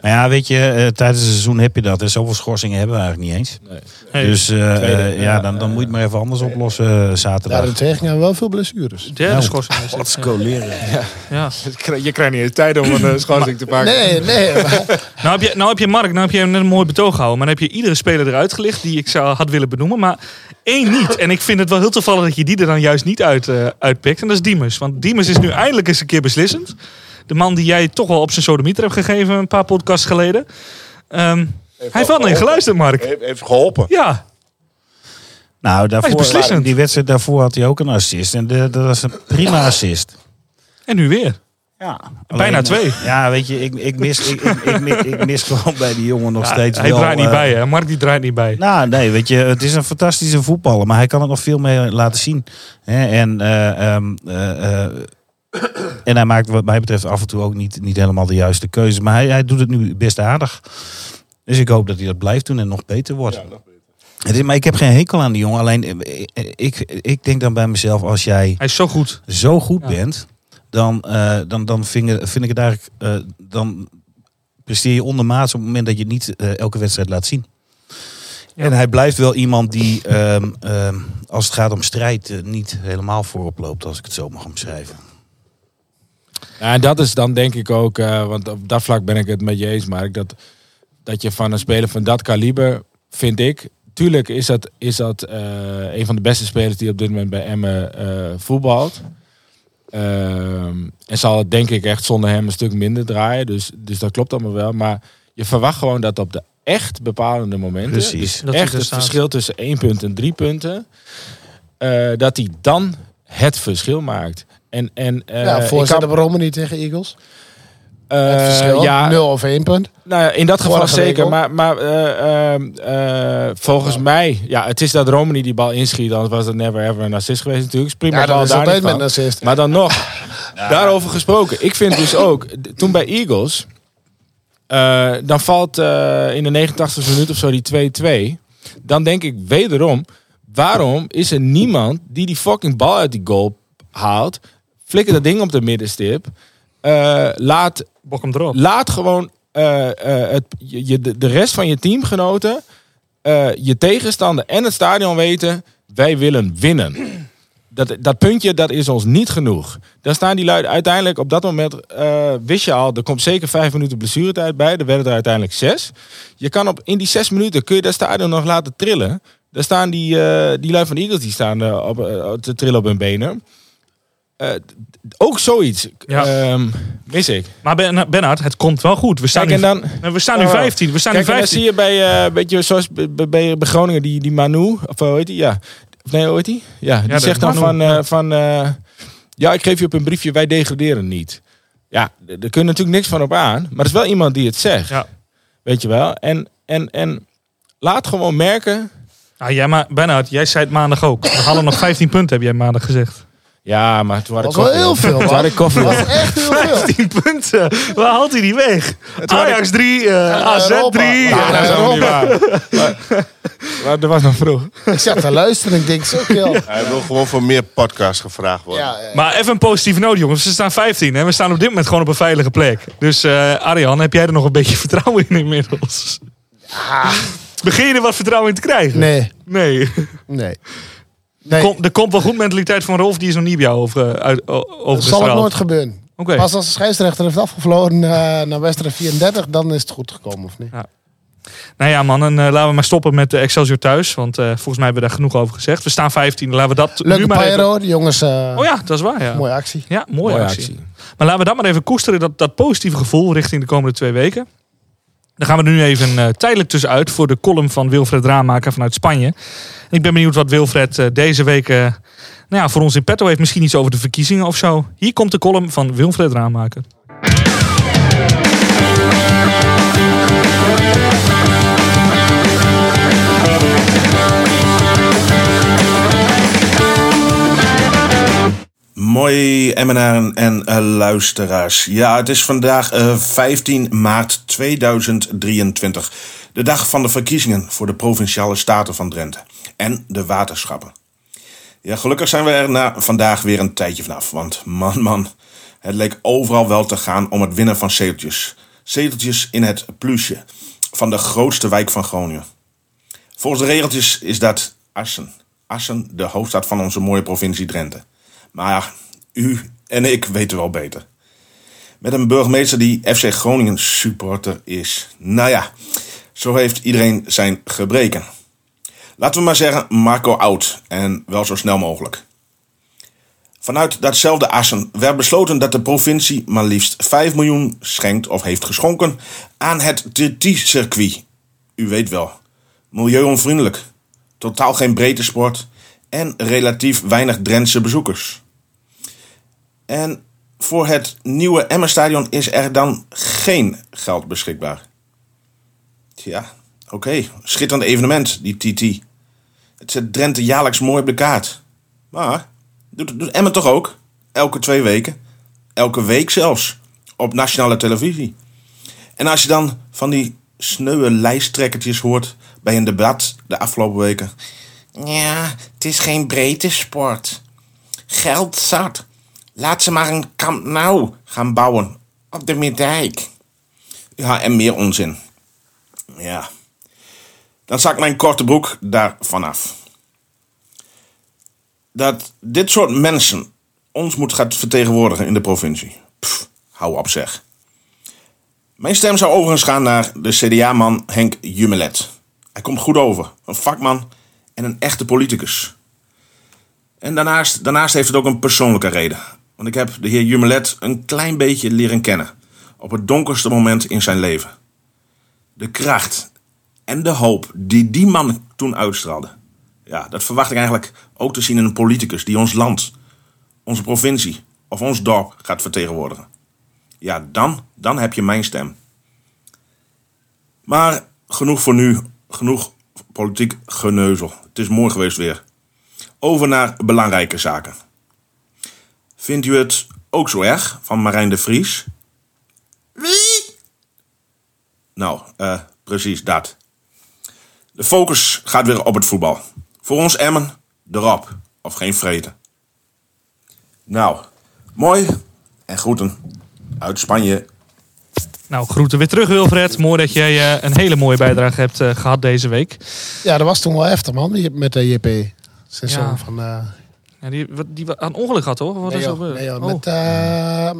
Maar ja, weet je, uh, tijdens het seizoen heb je dat. En zoveel schorsingen hebben we eigenlijk niet eens. Nee. Nee. Dus uh, Tweede, uh, ja, dan, dan moet je het maar even anders oplossen uh, zaterdag. Ja, daarentegen hebben we wel veel blessures. Derde nou, schorsing. Wat scoleren. Ja. Ja. Ja. Je krijgt niet eens tijd om een schorsing te pakken. Nee, nee. Maar... nou, heb je, nou heb je Mark, nou heb je net een mooi betoog gehouden. Maar dan heb je iedere speler eruit gelicht die ik zou, had willen benoemen. Maar één niet. En ik vind het wel heel toevallig dat je die er dan juist niet uit uh, uitpikt. En dat is Diemers. Want Diemers is nu eindelijk eens een keer beslissend. De man die jij toch wel op zijn sodemieter hebt gegeven een paar podcasts geleden. Um, hij heeft wel naar geluisterd, Mark. Hij heeft geholpen. Ja. Nou, daarvoor, die wedstrijd daarvoor had hij ook een assist. En dat was een prima assist. En nu weer. Ja. Alleen, bijna twee. Ja, weet je, ik, ik, mis, ik, ik, ik, ik, ik mis gewoon bij die jongen nog ja, steeds hij wel. Hij draait niet bij, hè? Mark die draait niet bij. Nou, nee, weet je, het is een fantastische voetballer. Maar hij kan het nog veel meer laten zien. En... Uh, um, uh, En hij maakt wat mij betreft af en toe ook niet, niet helemaal de juiste keuze. Maar hij, hij doet het nu best aardig. Dus ik hoop dat hij dat blijft doen en nog beter wordt. Ja, nog beter. Het is, maar ik heb geen hekel aan die jongen. Alleen ik, ik denk dan bij mezelf, als jij hij is zo goed, zo goed ja. bent, dan, uh, dan, dan vind, vind ik het eigenlijk... Uh, dan presteer je ondermaats op het moment dat je het niet uh, elke wedstrijd laat zien. Ja. En hij blijft wel iemand die, um, um, als het gaat om strijd, uh, niet helemaal voorop loopt. Als ik het zo mag omschrijven. Ja, en dat is dan denk ik ook, uh, want op dat vlak ben ik het met je eens, Mark, dat, dat je van een speler van dat kaliber, vind ik, tuurlijk is dat, is dat uh, een van de beste spelers die op dit moment bij Emmen uh, voetbalt. Uh, en zal het denk ik echt zonder hem een stuk minder draaien, dus, dus dat klopt allemaal wel. Maar je verwacht gewoon dat op de echt bepalende momenten, precies, dus dat echt het verschil tussen één punt en drie punten, uh, dat hij dan het verschil maakt. En, en, uh, ja, voorzitter, waarom kan... niet tegen Eagles? Uh, het verschil, ja, nul of één punt. Nou, in dat geval Vorige zeker, maar, maar uh, uh, uh, volgens ja. mij, ja, het is dat Romani die bal inschiet, anders was het never ever een assist geweest natuurlijk. Is prima ja, dat is altijd met een assist. Maar dan nog, ja. daarover gesproken. Ik vind dus ook, toen bij Eagles, uh, dan valt uh, in de negenentachtigste minuut of zo die twee-twee. Dan denk ik wederom, waarom is er niemand die die fucking bal uit die goal haalt? Flikker dat ding op de middenstip. Uh, laat, Bok hem erop. Laat gewoon uh, uh, het, je, de rest van je teamgenoten, uh, je tegenstander en het stadion weten, wij willen winnen. Dat, dat puntje, dat is ons niet genoeg. Daar staan die lui uiteindelijk op dat moment, uh, wist je al, er komt zeker vijf minuten blessuretijd bij. Er werden er uiteindelijk zes. Je kan op, in die zes minuten kun je dat stadion nog laten trillen. Daar staan die, uh, die lui van Eagles, die staan uh, op, uh, te trillen op hun benen. Uh, ook zoiets ja. um, mis ik. Maar ben, Bernard, het komt wel goed. We staan kijk, en nu, dan, we staan nu vijftien. We staan kijk, nu vijftien. En dan zie je bij, uh, weet je, zoals bij, bij, bij Groningen, die, die Manu, of hoe heet die? Ja. Nee, hoe heet die? Ja, die ja, zegt dan Manu. van, uh, van uh, ja, ik geef je op een briefje, wij degraderen niet. Ja, daar kun je natuurlijk niks van op aan. Maar er is wel iemand die het zegt. Ja. Weet je wel? En, en, en laat gewoon merken... Ah, ja, maar Bernard, jij zei het maandag ook. We hadden nog vijftien punten, heb jij maandag gezegd. Ja, maar toen had ik koffie. Dat was wel heel veel. Ik koffie. Dat was echt heel veel. vijftien punten. Waar haalt hij die weg? Ajax drie, uh, A Z drie. Nou, ja, dat is ook niet waar. Maar, maar dat was nog vroeg. Ik zat te luisteren en ik denk zo heel. Ja. Hij wil gewoon voor meer podcasts gevraagd worden. Ja, ja, ja. Maar even een positieve noot, jongens. Ze staan vijftien en we staan op dit moment gewoon op een veilige plek. Dus uh, Arjan, heb jij er nog een beetje vertrouwen in inmiddels? Ja. Begin je er wat vertrouwen in te krijgen? Nee. Nee. Nee. Nee. Er, komt, er komt wel goed mentaliteit van Rolf, die is nog niet bij jou over, uit, over dat zal ook nooit gebeuren. Okay. Pas als de scheidsrechter heeft afgevlogen uh, naar wedstrijd vierendertig, dan is het goed gekomen, of niet? Ja. Nou ja, mannen, uh, laten we maar stoppen met Excelsior thuis. Want uh, volgens mij hebben we daar genoeg over gezegd. We staan vijftien, laten we dat Leuke nu maar Pairo, even... die jongens... Uh... Oh ja, dat is waar, ja. Mooie actie. Ja, mooie, mooie actie. actie. Maar laten we dat maar even koesteren, dat, dat positieve gevoel richting de komende twee weken. Dan gaan we nu even uh, tijdelijk tussenuit voor de column van Wilfred Raamaker vanuit Spanje. En ik ben benieuwd wat Wilfred uh, deze week uh, nou ja, voor ons in petto heeft. Misschien iets over de verkiezingen of zo. Hier komt de column van Wilfred Raamaker. Mooi Emmenaren en uh, luisteraars. Ja, het is vandaag uh, vijftien maart tweeduizend drieëntwintig. De dag van de verkiezingen voor de Provinciale Staten van Drenthe. En de waterschappen. Ja, gelukkig zijn we er na vandaag weer een tijdje vanaf. Want man, man, het leek overal wel te gaan om het winnen van zeteltjes. Zeteltjes in het plusje van de grootste wijk van Groningen. Volgens de regeltjes is dat Assen. Assen, de hoofdstad van onze mooie provincie Drenthe. Maar u en ik weten wel beter. Met een burgemeester die F C Groningen supporter is. Nou ja, zo heeft iedereen zijn gebreken. Laten we maar zeggen Marco Oud. En wel zo snel mogelijk. Vanuit datzelfde Assen werd besloten dat de provincie maar liefst vijf miljoen schenkt of heeft geschonken aan het T T-circuit. U weet wel, milieuonvriendelijk. Totaal geen breedte sport. En relatief weinig Drentse bezoekers. En voor het nieuwe Emmenstadion is er dan geen geld beschikbaar. Tja, oké. Okay. Schitterend evenement, die T T. Het zet Drenthe jaarlijks mooi op de kaart. Maar, doet, doet Emmen toch ook? Elke twee weken. Elke week zelfs. Op nationale televisie. En als je dan van die sneuwe lijsttrekkertjes hoort bij een debat de afgelopen weken... Ja, het is geen breedte sport. Geld zat. Laat ze maar een Camp Nou gaan bouwen. Op de Middijk. Ja, en meer onzin. Ja. Dan zak mijn korte broek daar vanaf. Dat dit soort mensen ons moet gaan vertegenwoordigen in de provincie. Pff, hou op zeg. Mijn stem zou overigens gaan naar de C D A-man Henk Jumelet. Hij komt goed over. Een vakman... En een echte politicus. En daarnaast, daarnaast heeft het ook een persoonlijke reden. Want ik heb de heer Jumelet een klein beetje leren kennen. Op het donkerste moment in zijn leven. De kracht en de hoop die die man toen uitstraalde. Ja, dat verwacht ik eigenlijk ook te zien in een politicus die ons land, onze provincie of ons dorp gaat vertegenwoordigen. Ja, dan, dan heb je mijn stem. Maar genoeg voor nu, genoeg politiek geneuzel. Het is mooi geweest weer. Over naar belangrijke zaken. Vindt u het ook zo erg van Marijn de Vries? Wie? Nou, uh, precies dat. De focus gaat weer op het voetbal. Voor ons Emmen, erop. Of geen vreten. Nou, mooi en groeten uit Spanje. Nou, groeten weer terug Wilfred. Mooi dat jij uh, een hele mooie bijdrage hebt uh, gehad deze week. Ja, dat was toen wel heftig man, met de J P. Ja. Van, uh... ja, die die had een ongeluk gehad hoor. Wat nee, is joh, nee, joh. Oh. Met uh,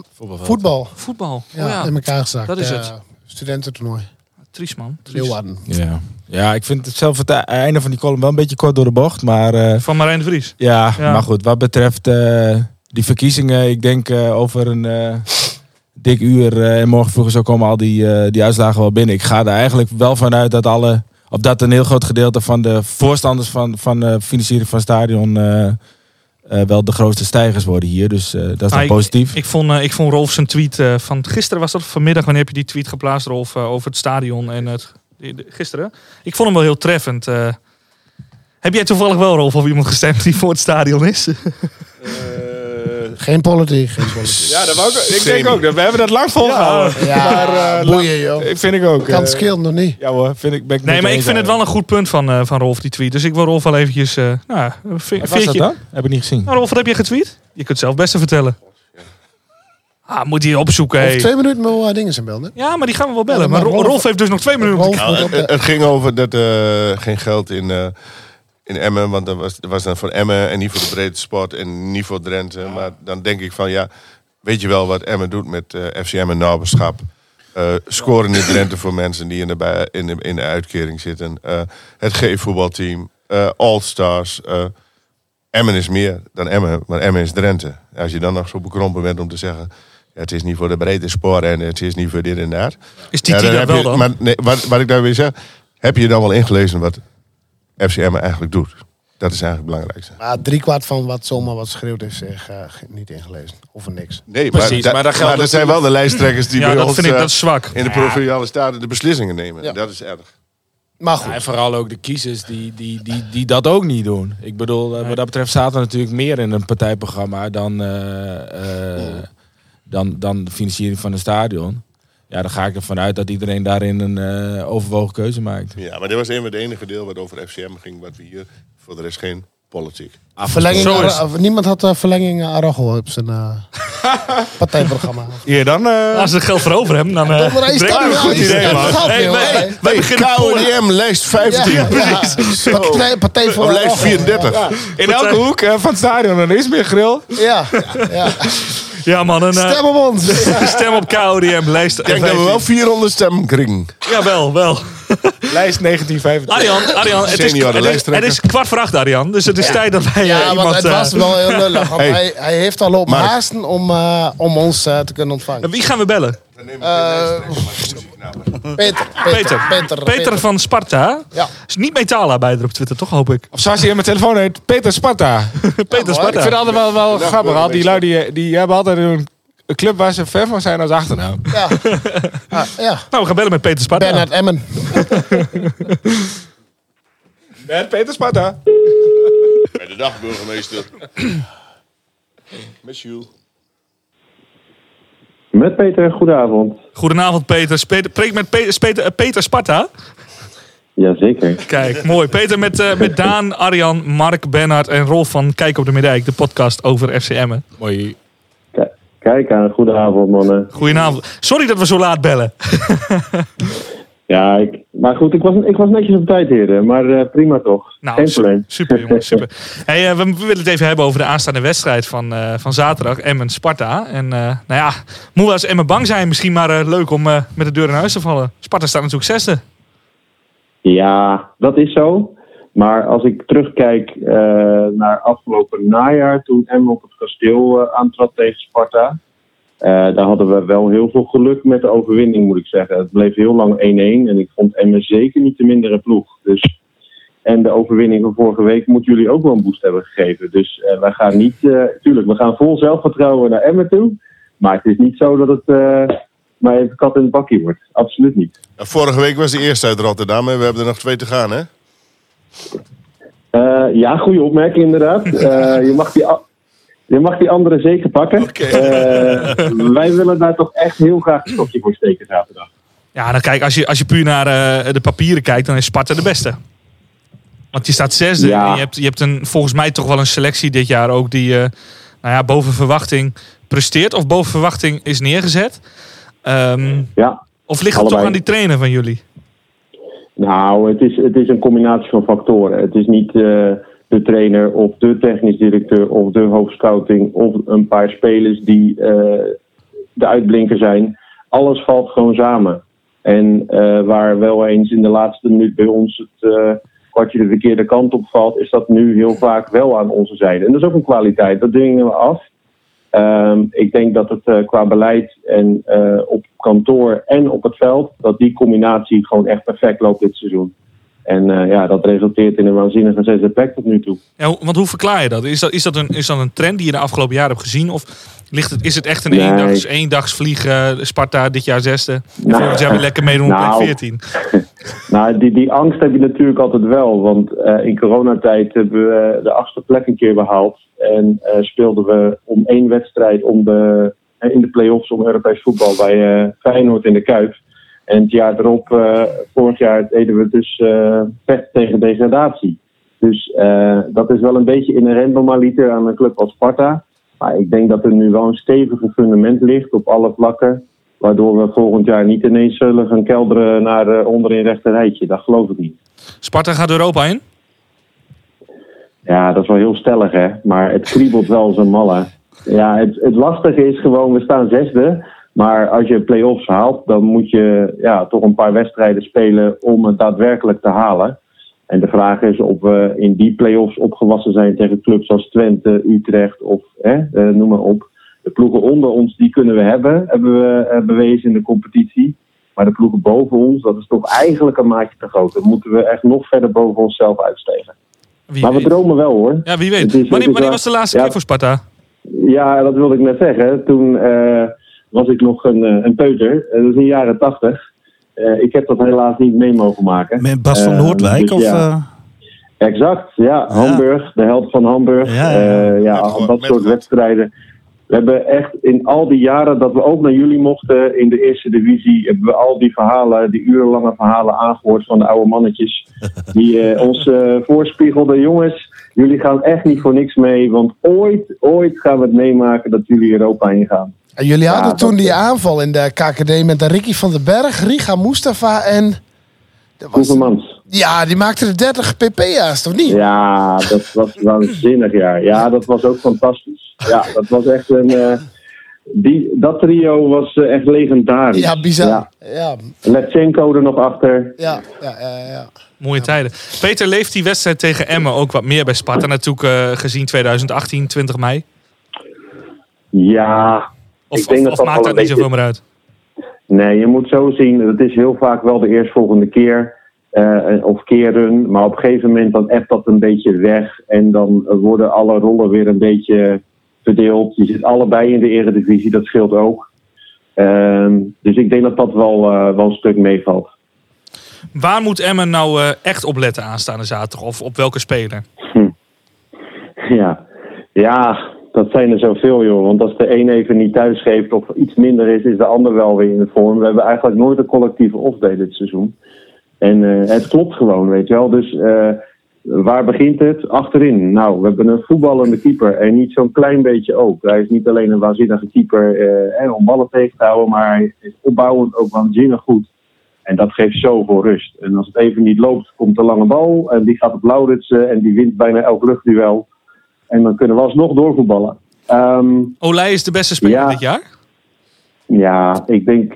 voetbal. Voetbal, ja, oh, ja. In elkaar gezakt. Dat is het. Uh, studententoernooi. Triest man. Leeuwarden. Ja. Ja, ik vind het zelf het einde van die column wel een beetje kort door de bocht. Maar, uh, van Marijn de Vries. Ja, ja, maar goed. Wat betreft uh, die verkiezingen, ik denk uh, over een... Uh, dik uur uh, en morgen vroeg zo komen al die, uh, die uitslagen wel binnen. Ik ga er eigenlijk wel vanuit dat alle, of dat een heel groot gedeelte van de voorstanders van, van uh, financiering van het stadion uh, uh, wel de grootste stijgers worden hier. Dus uh, dat is ah, dan positief. Ik, ik, vond, uh, ik vond Rolf zijn tweet uh, van gisteren, was dat vanmiddag, wanneer heb je die tweet geplaatst Rolf, uh, over het stadion en het gisteren? Ik vond hem wel heel treffend. Uh, heb jij toevallig wel Rolf of iemand gestemd die voor het stadion is? Uh... Geen politiek. Geen politiek. Ja, dat wou ik, ik denk ook. Dat, we hebben dat lang volgehouden. Ja, ja maar, uh, boeien joh. Vind ik ook. Kan het skillen nog niet. Ja hoor, vind ik. Ben ik nee, maar ik vind eigenlijk. Het wel een goed punt van, uh, van Rolf, die tweet. Dus ik wil Rolf wel eventjes... Uh, nou, wat was dat dan? Heb ik niet gezien. Nou, Rolf, wat heb je getweet? Je kunt het zelf best vertellen. Ah, moet hij opzoeken. Over hey. twee minuten maar uh, dingen zijn bellen. Ja, maar die gaan we wel bellen. Ja, maar, maar Rolf, Rolf heeft dus nog twee minuten. Ja, het, het ging over dat er uh, geen geld in, uh, in Emmen. Want dat was, was dan voor Emmen en niet voor de breedte sport. En niet voor Drenthe. Ja. Maar dan denk ik van ja, weet je wel wat Emmen doet met uh, F C Emmen Naberschap. Uh, scoren in Drenthe voor mensen die in de, in de, in de uitkering zitten. Uh, het G-voetbalteam. Uh, All-Stars. Uh, Emmen is meer dan Emmen. Maar Emmen is Drenthe. Als je dan nog zo bekrompen bent om te zeggen... Het is niet voor de breedte sporen en het is niet voor dit en dat. Is die, ja, dan die dan wel je, dan? Maar nee, wat, wat ik daar weer zeg, heb je dan wel ingelezen wat F C Emmen eigenlijk doet? Dat is eigenlijk het belangrijkste. Maar driekwart van wat zomaar wat schreeuwt is zich uh, niet ingelezen. Of niks. Nee, precies, maar, da, maar, dat, maar dat, dat zijn wel de lijsttrekkers die ja, bij dat ons vind ik, dat is zwak. in de Provinciale Staten de beslissingen nemen. Ja. Dat is erg. Maar goed. Ja, en vooral ook de kiezers die, die, die, die dat ook niet doen. Ik bedoel, uh, wat dat betreft staat er natuurlijk meer in een partijprogramma dan... Uh, uh, oh. Dan, dan de financiering van een stadion. Ja, dan ga ik ervan uit dat iedereen daarin een uh, overwogen keuze maakt. Ja, maar dit was een het enige deel wat over F C M ging. Wat we hier, voor de rest geen politiek. Ah, verlenging, Zo is... Ar- niemand had uh, verlenging Arrogo op zijn uh, partijprogramma. Ja, dan... Uh... Als ze geld voor over hebben, dan... Uh, ja, dan is een goed idee, man. Hey, hey, wij beginnen K O D M, lijst vijftien. Ja, ja, precies. Ja. Partij, partij voor op lijst vierendertig. Ja. In elke partij... hoek uh, van het stadion, dan is meer grill. Ja, ja. Ja, man, een, stem op ons. Stem op K O D M, lijst... Ik denk dat we wel vierhonderd stemmen kringen. Jawel, wel. Lijst negentien vijfentwintig. Arjan, Arjan het, is, het, is, het is kwart voor acht, Arjan. Dus het is ja. tijd dat wij ja, uh, iemand... Ja, het uh, was wel heel lullig. Hey. Hij, hij heeft al op haasten om, uh, om ons uh, te kunnen ontvangen. Wie gaan we bellen? Uh, Peter, Peter, Peter. Peter, Peter van Sparta. Ja. Is niet metaalarbeider op Twitter, toch, hoop ik? Of zoals hij in mijn telefoon heet, Peter Sparta. Peter ja, Sparta. Ik vind het altijd wel, wel ja, grappig. Al die lui die, die hebben altijd een club waar ze fan van zijn als achternaam. Ja. Ah, ja. Nou, we gaan bellen met Peter Sparta. Bernard Emmen. Met Peter Sparta. Bij de dag, burgemeester. Met Jules. Met Peter, goedenavond. Goedenavond, Peter. Spreek met Peter, Peter, Peter Sparta. Jazeker. Kijk, mooi. Peter met, uh, met Daan, Arjan, Mark, Bernhard en Rolf van Kijk op de Middijk, de podcast over F C Emmen. Mooi. K- Kijk aan, goedenavond, mannen. Goedenavond. Sorry dat we zo laat bellen. Ja, ik, maar goed, ik was, ik was netjes op tijd, heren. Maar uh, prima toch. Nou, Geen probleem. Super, jongen, super. Hey, uh, we, we willen het even hebben over de aanstaande wedstrijd van, uh, van zaterdag. Emmen-Sparta. En uh, nou ja, moet wel eens Emmen bang zijn. Misschien maar uh, leuk om uh, met de deur in huis te vallen. Sparta staat natuurlijk zesde. Ja, dat is zo. Maar als ik terugkijk uh, naar afgelopen najaar... toen Emmen op het kasteel uh, aantrad tegen Sparta... Uh, daar hadden we wel heel veel geluk met de overwinning, moet ik zeggen. Het bleef heel lang één-één en ik vond Emmen zeker niet de mindere ploeg. Dus, en de overwinning van vorige week moet jullie ook wel een boost hebben gegeven. Dus uh, wij gaan niet... Uh, tuurlijk, we gaan vol zelfvertrouwen naar Emmen toe. Maar het is niet zo dat het uh, maar even kat in het bakje wordt. Absoluut niet. Vorige week was de eerste uit Rotterdam en we hebben er nog twee te gaan, hè? Uh, ja, goede opmerking inderdaad. Uh, je mag die... A- Je mag die andere zeker pakken. Okay. Uh, wij willen daar toch echt heel graag een stokje voor steken zaterdag. Ja, dan kijk, als je, als je puur naar uh, de papieren kijkt, dan is Sparta de beste. Want je staat zesde. Ja. En je hebt, je hebt een, volgens mij toch wel een selectie dit jaar ook die uh, nou ja, boven verwachting presteert. Of boven verwachting is neergezet. Um, ja, of ligt het allebei. Toch aan die trainer van jullie? Nou, het is, het is een combinatie van factoren. Het is niet... Uh, de trainer of de technisch directeur of de hoofdscouting of een paar spelers die uh, de uitblinker zijn. Alles valt gewoon samen. En uh, waar wel eens in de laatste minuut bij ons het uh, kwartje de verkeerde kant op valt, is dat nu heel vaak wel aan onze zijde. En dat is ook een kwaliteit, dat dwingen we af. Um, ik denk dat het uh, qua beleid en uh, op kantoor en op het veld, dat die combinatie gewoon echt perfect loopt dit seizoen. En uh, ja, dat resulteert in een waanzinnige zesde plek tot nu toe. Ja, want hoe verklaar je dat? Is dat, is dat, een, is dat een trend die je de afgelopen jaren hebt gezien? Of ligt het, is het echt een nee. eendags, eendags vlieg, uh, Sparta dit jaar zesde? En nou, volgens jaar weer lekker meedoen op nou, plek veertien. Nou, die, die angst heb je natuurlijk altijd wel. Want uh, in coronatijd hebben we de achtste plek een keer behaald. En uh, speelden we om één wedstrijd om de, in de play-offs om Europees voetbal bij uh, Feyenoord in de Kuip. En het jaar erop, uh, vorig jaar, deden we dus uh, vecht tegen degradatie. Dus uh, dat is wel een beetje inherent normaliter aan een club als Sparta. Maar ik denk dat er nu wel een stevige fundament ligt op alle vlakken. Waardoor we volgend jaar niet ineens zullen gaan kelderen naar uh, onderin rechterrijtje. Dat geloof ik niet. Sparta gaat Europa in? Ja, dat is wel heel stellig, hè. Maar het kriebelt wel als een malle. Ja, het, het lastige is gewoon, we staan zesde. Maar als je play-offs haalt, dan moet je ja, toch een paar wedstrijden spelen om het daadwerkelijk te halen. En de vraag is of we in die play-offs opgewassen zijn tegen clubs als Twente, Utrecht of hè, eh, noem maar op. De ploegen onder ons, die kunnen we hebben, hebben we bewezen in de competitie. Maar de ploegen boven ons, dat is toch eigenlijk een maatje te groot. Dan moeten we echt nog verder boven onszelf uitstegen. Wie maar weet. We dromen wel, hoor. Ja, wie weet. Is, wanneer, wanneer was de laatste ja, keer voor Sparta? Ja, dat wilde ik net zeggen. Toen uh, was ik nog een, een peuter. Dat is in de jaren tachtig. Uh, ik heb dat helaas niet mee mogen maken. Met Bas van Noordwijk? Uh, dus, ja. of, uh... Exact, ja. ja. Hamburg, de held van Hamburg. Ja, ja. Uh, ja dat gehoor, soort wedstrijden. We hebben echt in al die jaren dat we ook naar jullie mochten in de eerste divisie, hebben we al die verhalen, die urenlange verhalen aangehoord van de oude mannetjes. Die uh, ons uh, voorspiegelden, jongens, jullie gaan echt niet voor niks mee. Want ooit, ooit gaan we het meemaken dat jullie Europa ingaan. En jullie hadden ja, toen die was... aanval in de K K D met de Ricky van den Berg, Riga Mustafa en... Koevermans. Ja, die maakte er dertig pp's, toch niet? Ja, dat was waanzinnig jaar. Ja, dat was ook fantastisch. Ja, dat was echt een... Uh, die, dat trio was uh, echt legendarisch. Ja, bizar. Ja. Ja. Letsenko er nog achter. Ja, ja, ja. ja. Mooie ja. tijden. Peter, leeft die wedstrijd tegen Emmen ook wat meer bij Sparta? Natuurlijk uh, gezien twintig achttien, twintig mei. Ja... Of, ik denk of, dat of dat maakt dat niet zoveel meer uit? Nee, je moet zo zien. Het is heel vaak wel de eerstvolgende keer. Uh, of keren. Maar op een gegeven moment dan ebt dat een beetje weg. En dan worden alle rollen weer een beetje verdeeld. Je zit allebei in de eredivisie. Dat scheelt ook. Uh, dus ik denk dat dat wel, uh, wel een stuk meevalt. Waar moet Emmen nou uh, echt op letten aanstaande zaterdag? Of op welke speler? Hm. Ja. Ja... Dat zijn er zoveel, joh. Want als de een even niet thuis geeft of iets minder is, is de ander wel weer in de vorm. We hebben eigenlijk nooit een collectieve off-day dit seizoen. En uh, het klopt gewoon, weet je wel. Dus uh, waar begint het? Achterin. Nou, we hebben een voetballende keeper en niet zo'n klein beetje ook. Hij is niet alleen een waanzinnige keeper uh, om ballen tegen te houden, maar hij is opbouwend ook waanzinnig goed. En dat geeft zoveel rust. En als het even niet loopt, komt de lange bal en die gaat op Lauritsen en die wint bijna elk luchtduel. En dan kunnen we alsnog doorvoetballen. Um, Olij is de beste speler ja, dit jaar? Ja, ik denk...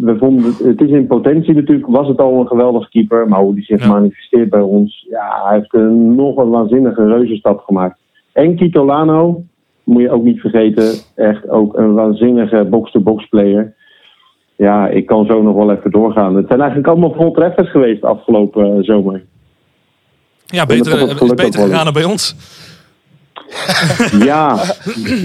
We vonden, het is in potentie natuurlijk... Was het al een geweldige keeper. Maar hoe die zich ja. manifesteert bij ons... Ja, hij heeft een, nog een waanzinnige reuzenstap gemaakt. En Kito Lano... Moet je ook niet vergeten. Echt ook een waanzinnige box-to-box player. Ja, ik kan zo nog wel even doorgaan. Het zijn eigenlijk allemaal voltreffers geweest afgelopen zomer. Ja, beter, het is beter gegaan dan bij ons. Ja,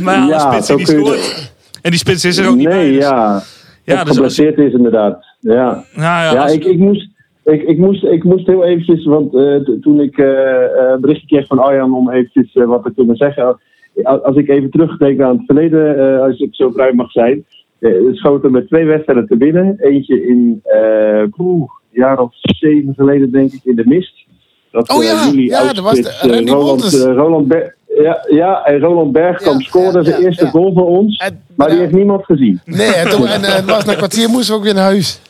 maar ja, ja spits die scoort. En die spits is er ook niet nee, bij. Nee, dus. ja. ja dat dus geblesseerd je... is inderdaad. Ja, ja, ja, ja als... ik, ik, moest, ik, ik, moest, ik moest heel eventjes, want uh, t- toen ik uh, uh, berichtje kreeg van Arjan om eventjes uh, wat te kunnen zeggen. Als, als ik even terugdenk aan het verleden, uh, als ik zo vrij mag zijn. Uh, schoten met twee wedstrijden te binnen. Eentje in, uh, broe, een jaar of zeven geleden denk ik, in de mist. Dat, oh ja, uh, ja dat was de, uh, Roland, uh, Roland Ber- Ja, ja, en Roland Bergkamp ja, scoorde ja, zijn ja, eerste ja. goal voor ons, en, maar ja. die heeft niemand gezien. Nee, en, toen, en uh, was na een kwartier moesten we ook weer naar huis.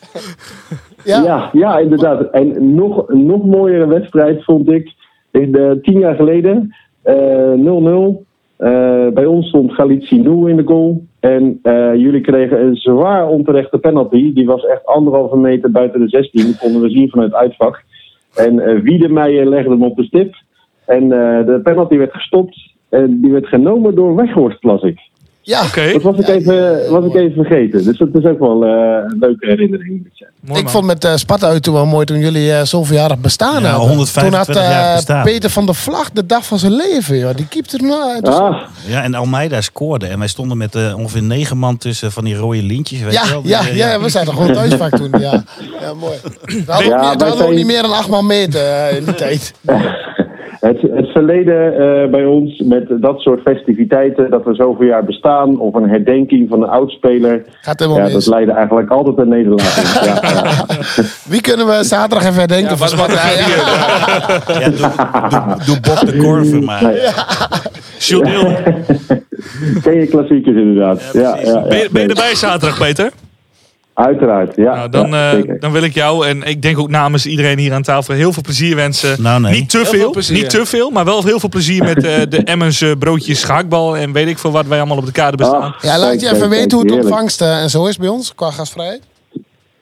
Ja, ja, ja inderdaad. En nog een nog mooiere wedstrijd vond ik in de, tien jaar geleden. Uh, nul nul. Uh, bij ons stond Galit Sindou in de goal. En uh, jullie kregen een zwaar onterechte penalty. Die was echt anderhalve meter buiten de zestien. Dat konden we zien vanuit uitvak. En uh, Wiedemeijer legde hem op de stip. En uh, de penalty werd gestopt. En die werd genomen door Weghorst, las ik. Ja, okay. Dat was ik, even, was ik even vergeten. Dus dat is ook wel uh, een leuke herinnering. Mooi, ik vond met uh, Sparta uit toen wel mooi toen jullie uh, zo'n verjaardag bestaan ja, hadden. honderdvijfentwintig toen had uh, jaar bestaan. Peter van der Vlag de dag van zijn leven. Joh. Die keepte er nou uit. Ah. Ja, en Almeida scoorde. En wij stonden met uh, ongeveer negen man tussen van die rode lintjes. Weet ja, wel, ja, die, ja, ja, we zijn er gewoon thuisvak toen. Ja, ja mooi. We hadden, ja, ook, meer, we hadden zijn... ook niet meer dan acht man meter uh, in die tijd. Het, het verleden uh, bij ons met dat soort festiviteiten, dat we zoveel jaar bestaan, of een herdenking van een oudspeler, gaat helemaal ja, mis. Dat leidde eigenlijk altijd een nederlaag. Ja, ja. Wie kunnen we zaterdag even herdenken? Ja, van Sparta? Ja. Ja, doe, doe, doe Bob de Korver maar. Nee. Ja. Jodeel. Ken je klassiekers inderdaad. Ja, ja, ja, ja. Ben, je, ben je erbij zaterdag, Peter? Uiteraard, ja. Nou, dan, ja uh, dan wil ik jou, en ik denk ook namens iedereen hier aan tafel, heel veel plezier wensen. Nou, nee. Niet te veel, veel niet te veel, maar wel heel veel plezier met uh, de Emmen's broodjes, gehaktbal en weet ik veel wat wij allemaal op de kade bestaan. Oh, ja, laat je even weten hoe het ontvangst uh, en zo is bij ons, qua gastvrijheid.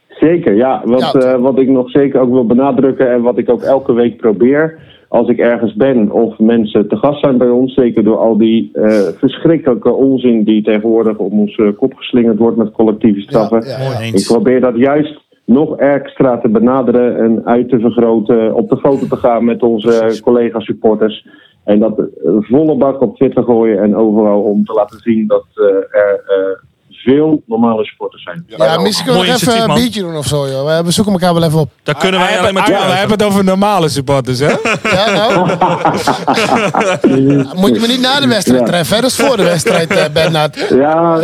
Zeker, ja. Wat, ja. Uh, wat ik nog zeker ook wil benadrukken en wat ik ook elke week probeer, als ik ergens ben of mensen te gast zijn bij ons, zeker door al die uh, verschrikkelijke onzin die tegenwoordig om ons uh, kop geslingerd wordt met collectieve straffen. Ja, ja, ja. Ik probeer dat juist nog extra te benaderen en uit te vergroten, op de foto te gaan met onze uh, collega-supporters. En dat uh, volle bak op Twitter gooien en overal om te laten zien dat uh, er uh, veel normale supporters zijn. Ja, ja misschien kunnen we even een biertje doen of zo, joh. We zoeken elkaar wel even op. Dat kunnen wij alleen maar doen. We hebben het over normale supporters, hè? Ja, nou. Moet je me niet na de wedstrijd treffen, hè? Dat is voor de wedstrijd, eh, Bernard. Ja,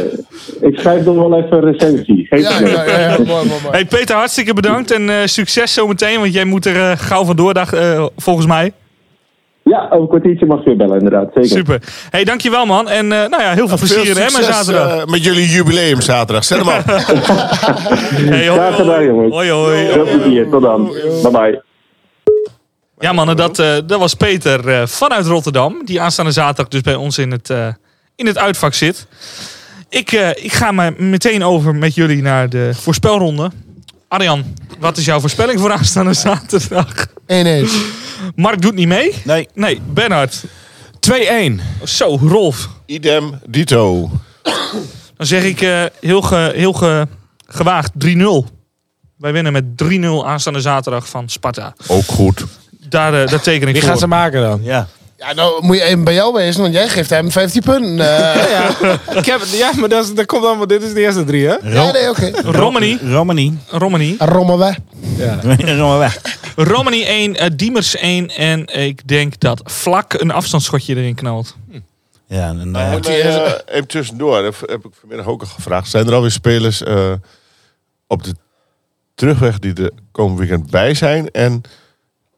ik schrijf dan wel even een recensie. Geef ja, ja, ja, ja, mooi, mooi, mooi. Hey Peter, hartstikke bedankt en uh, succes zometeen, want jij moet er uh, gauw vandoor, dag, uh, volgens mij. Ja, over een kwartiertje mag je weer bellen, inderdaad. Zeker. Super. Hey, dankjewel man. En uh, nou ja, heel veel plezier in Emmen zaterdag. Uh, met jullie jubileum zaterdag. Zet hem op. Hey, hoi, hoi. Hoi, hoi. Heel plezier. Tot dan. Bye bye. Ja mannen, dat, uh, dat was Peter uh, vanuit Rotterdam. Die aanstaande zaterdag dus bij ons in het, uh, in het uitvak zit. Ik, uh, ik ga maar meteen over met jullie naar de voorspelronde. Arjan, wat is jouw voorspelling voor aanstaande zaterdag? één-één. Mark doet niet mee? Nee. Nee, Bernhard. twee-één. Zo, Rolf. Idem, dito. Dan zeg ik uh, heel, ge, heel ge, gewaagd drie-nul. Wij winnen met drie-nul aanstaande zaterdag van Sparta. Ook goed. Daar, uh, daar teken ik Wie voor. Wie gaat ze maken dan? Ja. Ja, nou moet je even bij jou wezen, want jij geeft hem vijftien punten. Uh, ja. Ik heb, ja, maar dat, is, dat komt allemaal. Dit is de eerste drie, hè? Ro- ja, nee, oké. Okay. Romani. Romani. Romani. Romani. Ja. Romani. Romani één, uh, Diemers één. En ik denk dat Vlak een afstandsschotje erin knalt. Hm. Ja, en dan... Moet je, uh, even tussendoor, heb, heb ik vanmiddag ook al gevraagd. Zijn er alweer spelers uh, op de terugweg die er komend weekend bij zijn? En...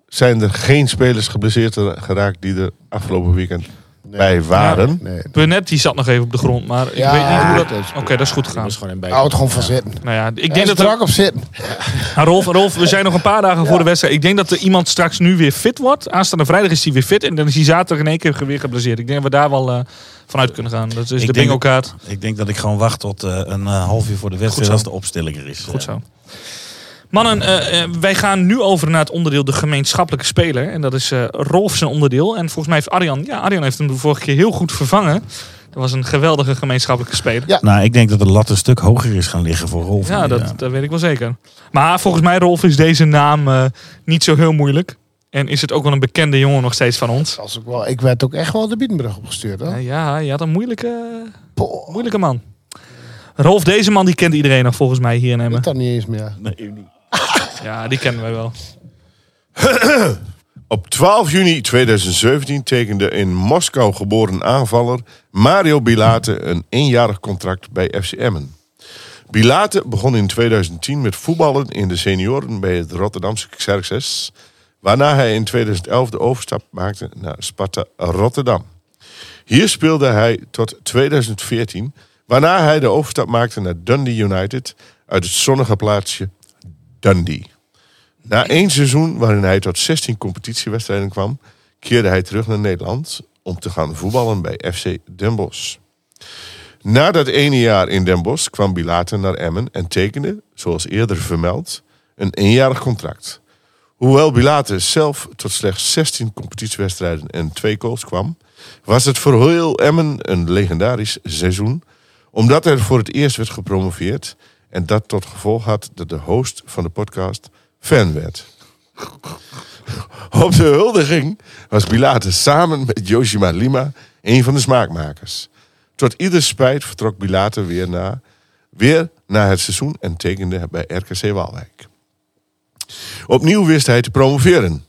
zijn er geen spelers geblesseerd geraakt die er afgelopen weekend nee. bij waren? Nee, nee. Burnett die zat nog even op de grond, maar ik ja, weet niet hoe dat... Oké, okay, dat is goed gegaan. Houd gewoon van zitten. Nou ja, ik denk dat er ook op zitten. Ja, Rolf, Rolf, we zijn nog een paar dagen ja. voor de wedstrijd. Ik denk dat er iemand straks nu weer fit wordt. Aanstaande vrijdag is hij weer fit en dan is hij zaterdag in één keer weer geblesseerd. Ik denk dat we daar wel... Uh, vanuit kunnen gaan. Dat is ik de bingo-kaart. Ik denk dat ik gewoon wacht tot uh, een uh, half uur voor de wedstrijd als de opstelling er is. Goed zo. Mannen, uh, uh, wij gaan nu over naar het onderdeel de gemeenschappelijke speler. En dat is uh, Rolf zijn onderdeel. En volgens mij heeft Arjan... Ja, Arjan heeft hem de vorige keer heel goed vervangen. Dat was een geweldige gemeenschappelijke speler. Ja. Nou, ik denk dat de lat een stuk hoger is gaan liggen voor Rolf. Ja, dat, ja. dat weet ik wel zeker. Maar volgens mij, Rolf, is deze naam uh, niet zo heel moeilijk. En is het ook wel een bekende jongen nog steeds van ons. Als ik, wel, ik werd ook echt wel de Biedenbrug opgestuurd. Hoor. Uh, ja, je had een moeilijke, moeilijke man. Rolf, deze man die kent iedereen nog volgens mij hier in Emmen. Ik dat niet eens meer. Nee, niet. Ja, die kennen wij wel. Op twaalf juni tweeduizend zeventien tekende in Moskou geboren aanvaller Mario Bilate een eenjarig contract bij F C Emmen. Bilate begon in tweeduizend tien met voetballen in de senioren bij het Rotterdamse Xerxes, waarna hij in tweeduizend elf de overstap maakte naar Sparta Rotterdam. Hier speelde hij tot tweeduizend veertien, waarna hij de overstap maakte naar Dundee United uit het zonnige plaatsje Dundee. Na één seizoen waarin hij tot zestien competitiewedstrijden kwam, keerde hij terug naar Nederland om te gaan voetballen bij F C Den Bosch. Na dat ene jaar in Den Bosch kwam Bilate naar Emmen en tekende, zoals eerder vermeld, een eenjarig contract. Hoewel Bilate zelf tot slechts zestien competitiewedstrijden en twee goals kwam, was het voor heel Emmen een legendarisch seizoen, omdat er voor het eerst werd gepromoveerd en dat tot gevolg had dat de host van de podcast fan werd. Op de huldiging was Bilate samen met Yoshima Lima een van de smaakmakers. Tot ieders spijt vertrok Bilate weer na, weer na het seizoen en tekende bij R K C Waalwijk. Opnieuw wist hij te promoveren.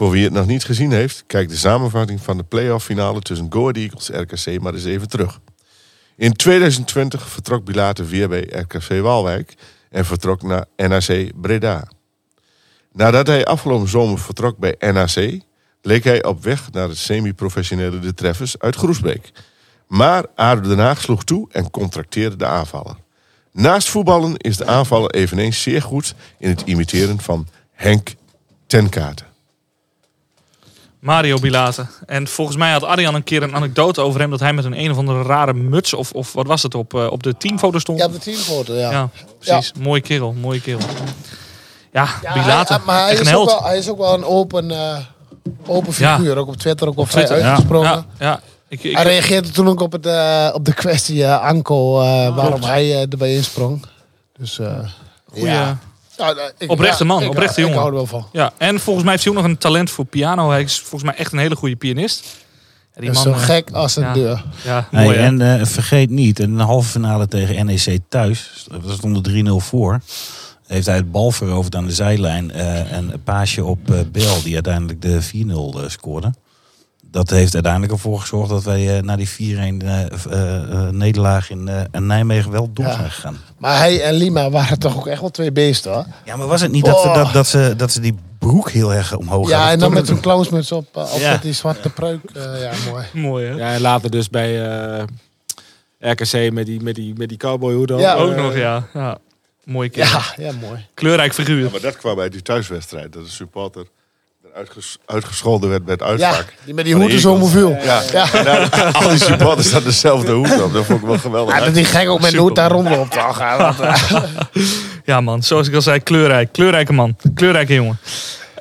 Voor wie het nog niet gezien heeft, kijk de samenvatting van de play-off finale tussen Go Ahead Eagles en R K C maar eens even terug. In twintig twintig vertrok Bilate weer bij R K C Waalwijk en vertrok naar N A C Breda. Nadat hij afgelopen zomer vertrok bij N A C, leek hij op weg naar de semi-professionele De Treffers uit Groesbeek. Maar A D O Den Haag sloeg toe en contracteerde de aanvaller. Naast voetballen is de aanvaller eveneens zeer goed in het imiteren van Henk Tenkaten. Mario Bilate. En volgens mij had Arjan een keer een anekdote over hem... dat hij met een een of andere rare muts of, of wat was het op, uh, op de teamfoto stond? Ja, op de teamfoto, ja. Ja, precies. Ja. Mooie kerel, mooie kerel. Ja, ja Bilate. Hij, maar hij is, ook wel, hij is ook wel een open, uh, open figuur. Ja. Ook op Twitter, ook op vrij uitgesproken. Ja, ja, ja. Ik, ik, hij reageerde toen ook op, het, uh, op de kwestie uh, Anko, uh, oh, waarom klopt. hij uh, erbij insprong. Dus uh, Goeie, ja... Ja, ik, oprechte man, ja, ik, oprechte ik, jongen. Ik hou er wel van. Ja, en volgens mij heeft hij ook nog een talent voor piano. Hij is volgens mij echt een hele goede pianist. Ja, die man, zo gek als een ja, deur. Ja, ja, mooi, hey, en uh, vergeet niet, in de halve finale tegen N E C thuis, dat stond er drie nul voor, heeft hij het bal veroverd aan de zijlijn uh, en een paasje op uh, Bel, die uiteindelijk de vier nul uh, scoorde. Dat heeft uiteindelijk ervoor gezorgd dat wij uh, na die vier een uh, uh, nederlaag in uh, Nijmegen wel door zijn gegaan. Ja. Maar hij en Lima waren toch ook echt wel twee beesten, hoor. Ja, maar was het niet oh. dat, dat, dat, ze, dat ze die broek heel erg omhoog ja, hadden? Ja, en dan met zo'n clownsmuts op, uh, op ja. die zwarte pruik. Uh, ja, mooi. Mooi, hè? Ja, en later dus bij uh, R K C met die, met die, met die cowboyhoed ook. Ja, ook uh, nog, ja. ja. Mooie keer. Ja, ja, mooi. Kleurrijk figuur. Ja, maar dat kwam bij die thuiswedstrijd, dat de supporter... Uitges- uitgescholden werd bij het uitvak. Ja, met die hoed is homofiel. Ja, ja. ja. Nou, al die supporters hadden dezelfde hoed op. Dat vond ik wel geweldig. Ja, dat die gek ook met de hoed daar rondloopt. Ja, man, zoals ik al zei, kleurrijk. Kleurrijke man. Kleurrijke jongen.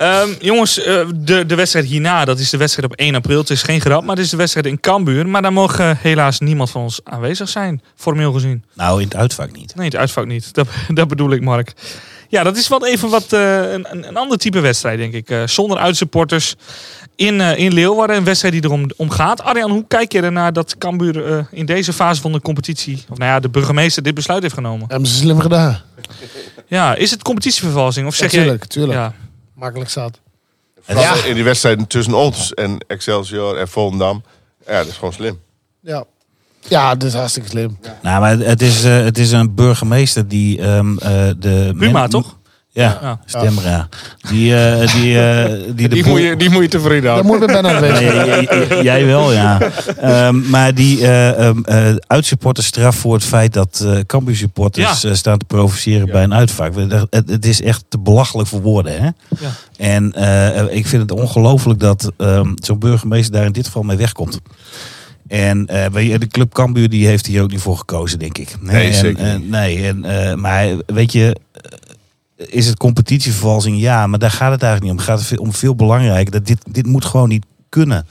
Um, jongens, uh, de, de wedstrijd hierna, dat is de wedstrijd op één april. Het is geen grap, maar het is de wedstrijd in Cambuur. Maar daar mogen helaas niemand van ons aanwezig zijn, formeel gezien. Nou, in het uitvak niet. Nee, in het uitvak niet. Dat, dat bedoel ik, Mark. Ja, dat is wel even wat, uh, een, een ander type wedstrijd, denk ik. Uh, zonder uitsupporters in, uh, in Leeuwarden. Een wedstrijd die erom om gaat. Arjan, hoe kijk je ernaar dat Cambuur uh, in deze fase van de competitie... of nou ja, de burgemeester dit besluit heeft genomen? Hebben ze slim gedaan. Ja, is het competitievervalsing? Of zeg ja, tuurlijk, je, tuurlijk. Ja. Makkelijk zat. Ja. In die wedstrijden tussen ons en Excelsior en Volendam. Ja, dat is gewoon slim. Ja. Ja, dat is hartstikke slim. Ja. Nou, maar het is, uh, het is een burgemeester die um, uh, de... Buma, men- toch? Ja, ja. Stemra. Die, uh, die, uh, die, de die, bo- moet je, die moet je tevreden houden. Dat moet bijna weten. Jij wel, ja. Um, maar die uh, um, uh, uitsupporters straf voor het feit dat uh, Cambuur-supporters ja. uh, staan te provoceren ja. bij een uitvak. Het, het is echt te belachelijk voor woorden, hè? Ja. En uh, ik vind het ongelooflijk dat um, zo'n burgemeester daar in dit geval mee wegkomt. En uh, de club Cambuur die heeft hier ook niet voor gekozen, denk ik. Nee, nee en, zeker en, nee, en, uh, maar weet je... Is het competitievervalsing? Ja, maar daar gaat het eigenlijk niet om. Het gaat om veel belangrijker. Dat dit, dit moet gewoon niet kunnen.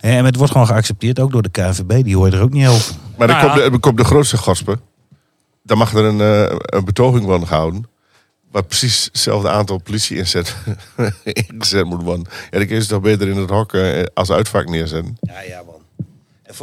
Nee. En het wordt gewoon geaccepteerd, ook door de K N V B. Die hoor je er ook niet over. Maar dan, nou ja. komt, de, komt de grootste gaspe. Dan mag er een, uh, een betoging worden gehouden. Waar precies hetzelfde aantal politie inzet, ingezet moet worden. En ik is het toch beter in het hok uh, als uitvak neerzetten. Ja, ja, man.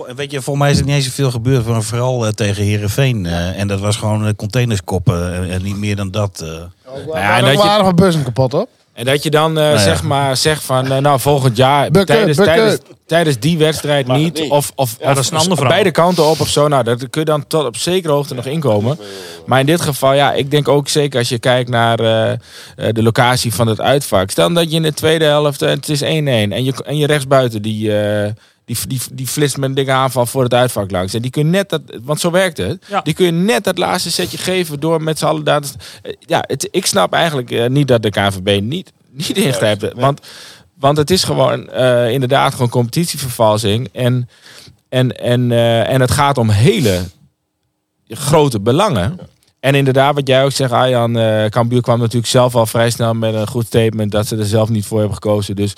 En weet je, volgens mij is er niet eens zoveel gebeurd, maar vooral uh, tegen Heerenveen. Uh, en dat was gewoon uh, containerskoppen en uh, niet meer dan dat. Uh. Oh, maar ja, en dat waren van bussen kapot, hoor. En dat je dan uh, nou ja. zeg maar zegt van, uh, nou volgend jaar bukken, tijdens, bukken. tijdens tijdens die wedstrijd niet, niet, of of, ja, of, of beide kanten op of zo. Nou, dat kun je dan tot op zekere hoogte ja, nog inkomen. Maar in dit geval, ja, ik denk ook zeker als je kijkt naar uh, de locatie van het uitvak. Stel dat je in de tweede helft, uh, het is één-één en je en je rechtsbuiten die uh, Die, die, die flitst met een dikke aanval voor het uitvak langs. En die kun je net dat, want zo werkt het. Ja. Die kun je net dat laatste setje geven door met z'n allen daar te, ja, het, ik snap eigenlijk uh, niet dat de K N V B niet, niet ingrijpt. Nee. Want, want het is gewoon uh, inderdaad gewoon competitievervalsing. En, en, en, uh, en het gaat om hele grote belangen. Ja. En inderdaad, wat jij ook zegt, Arjan, uh, Cambuur kwam natuurlijk zelf al vrij snel met een goed statement dat ze er zelf niet voor hebben gekozen. Dus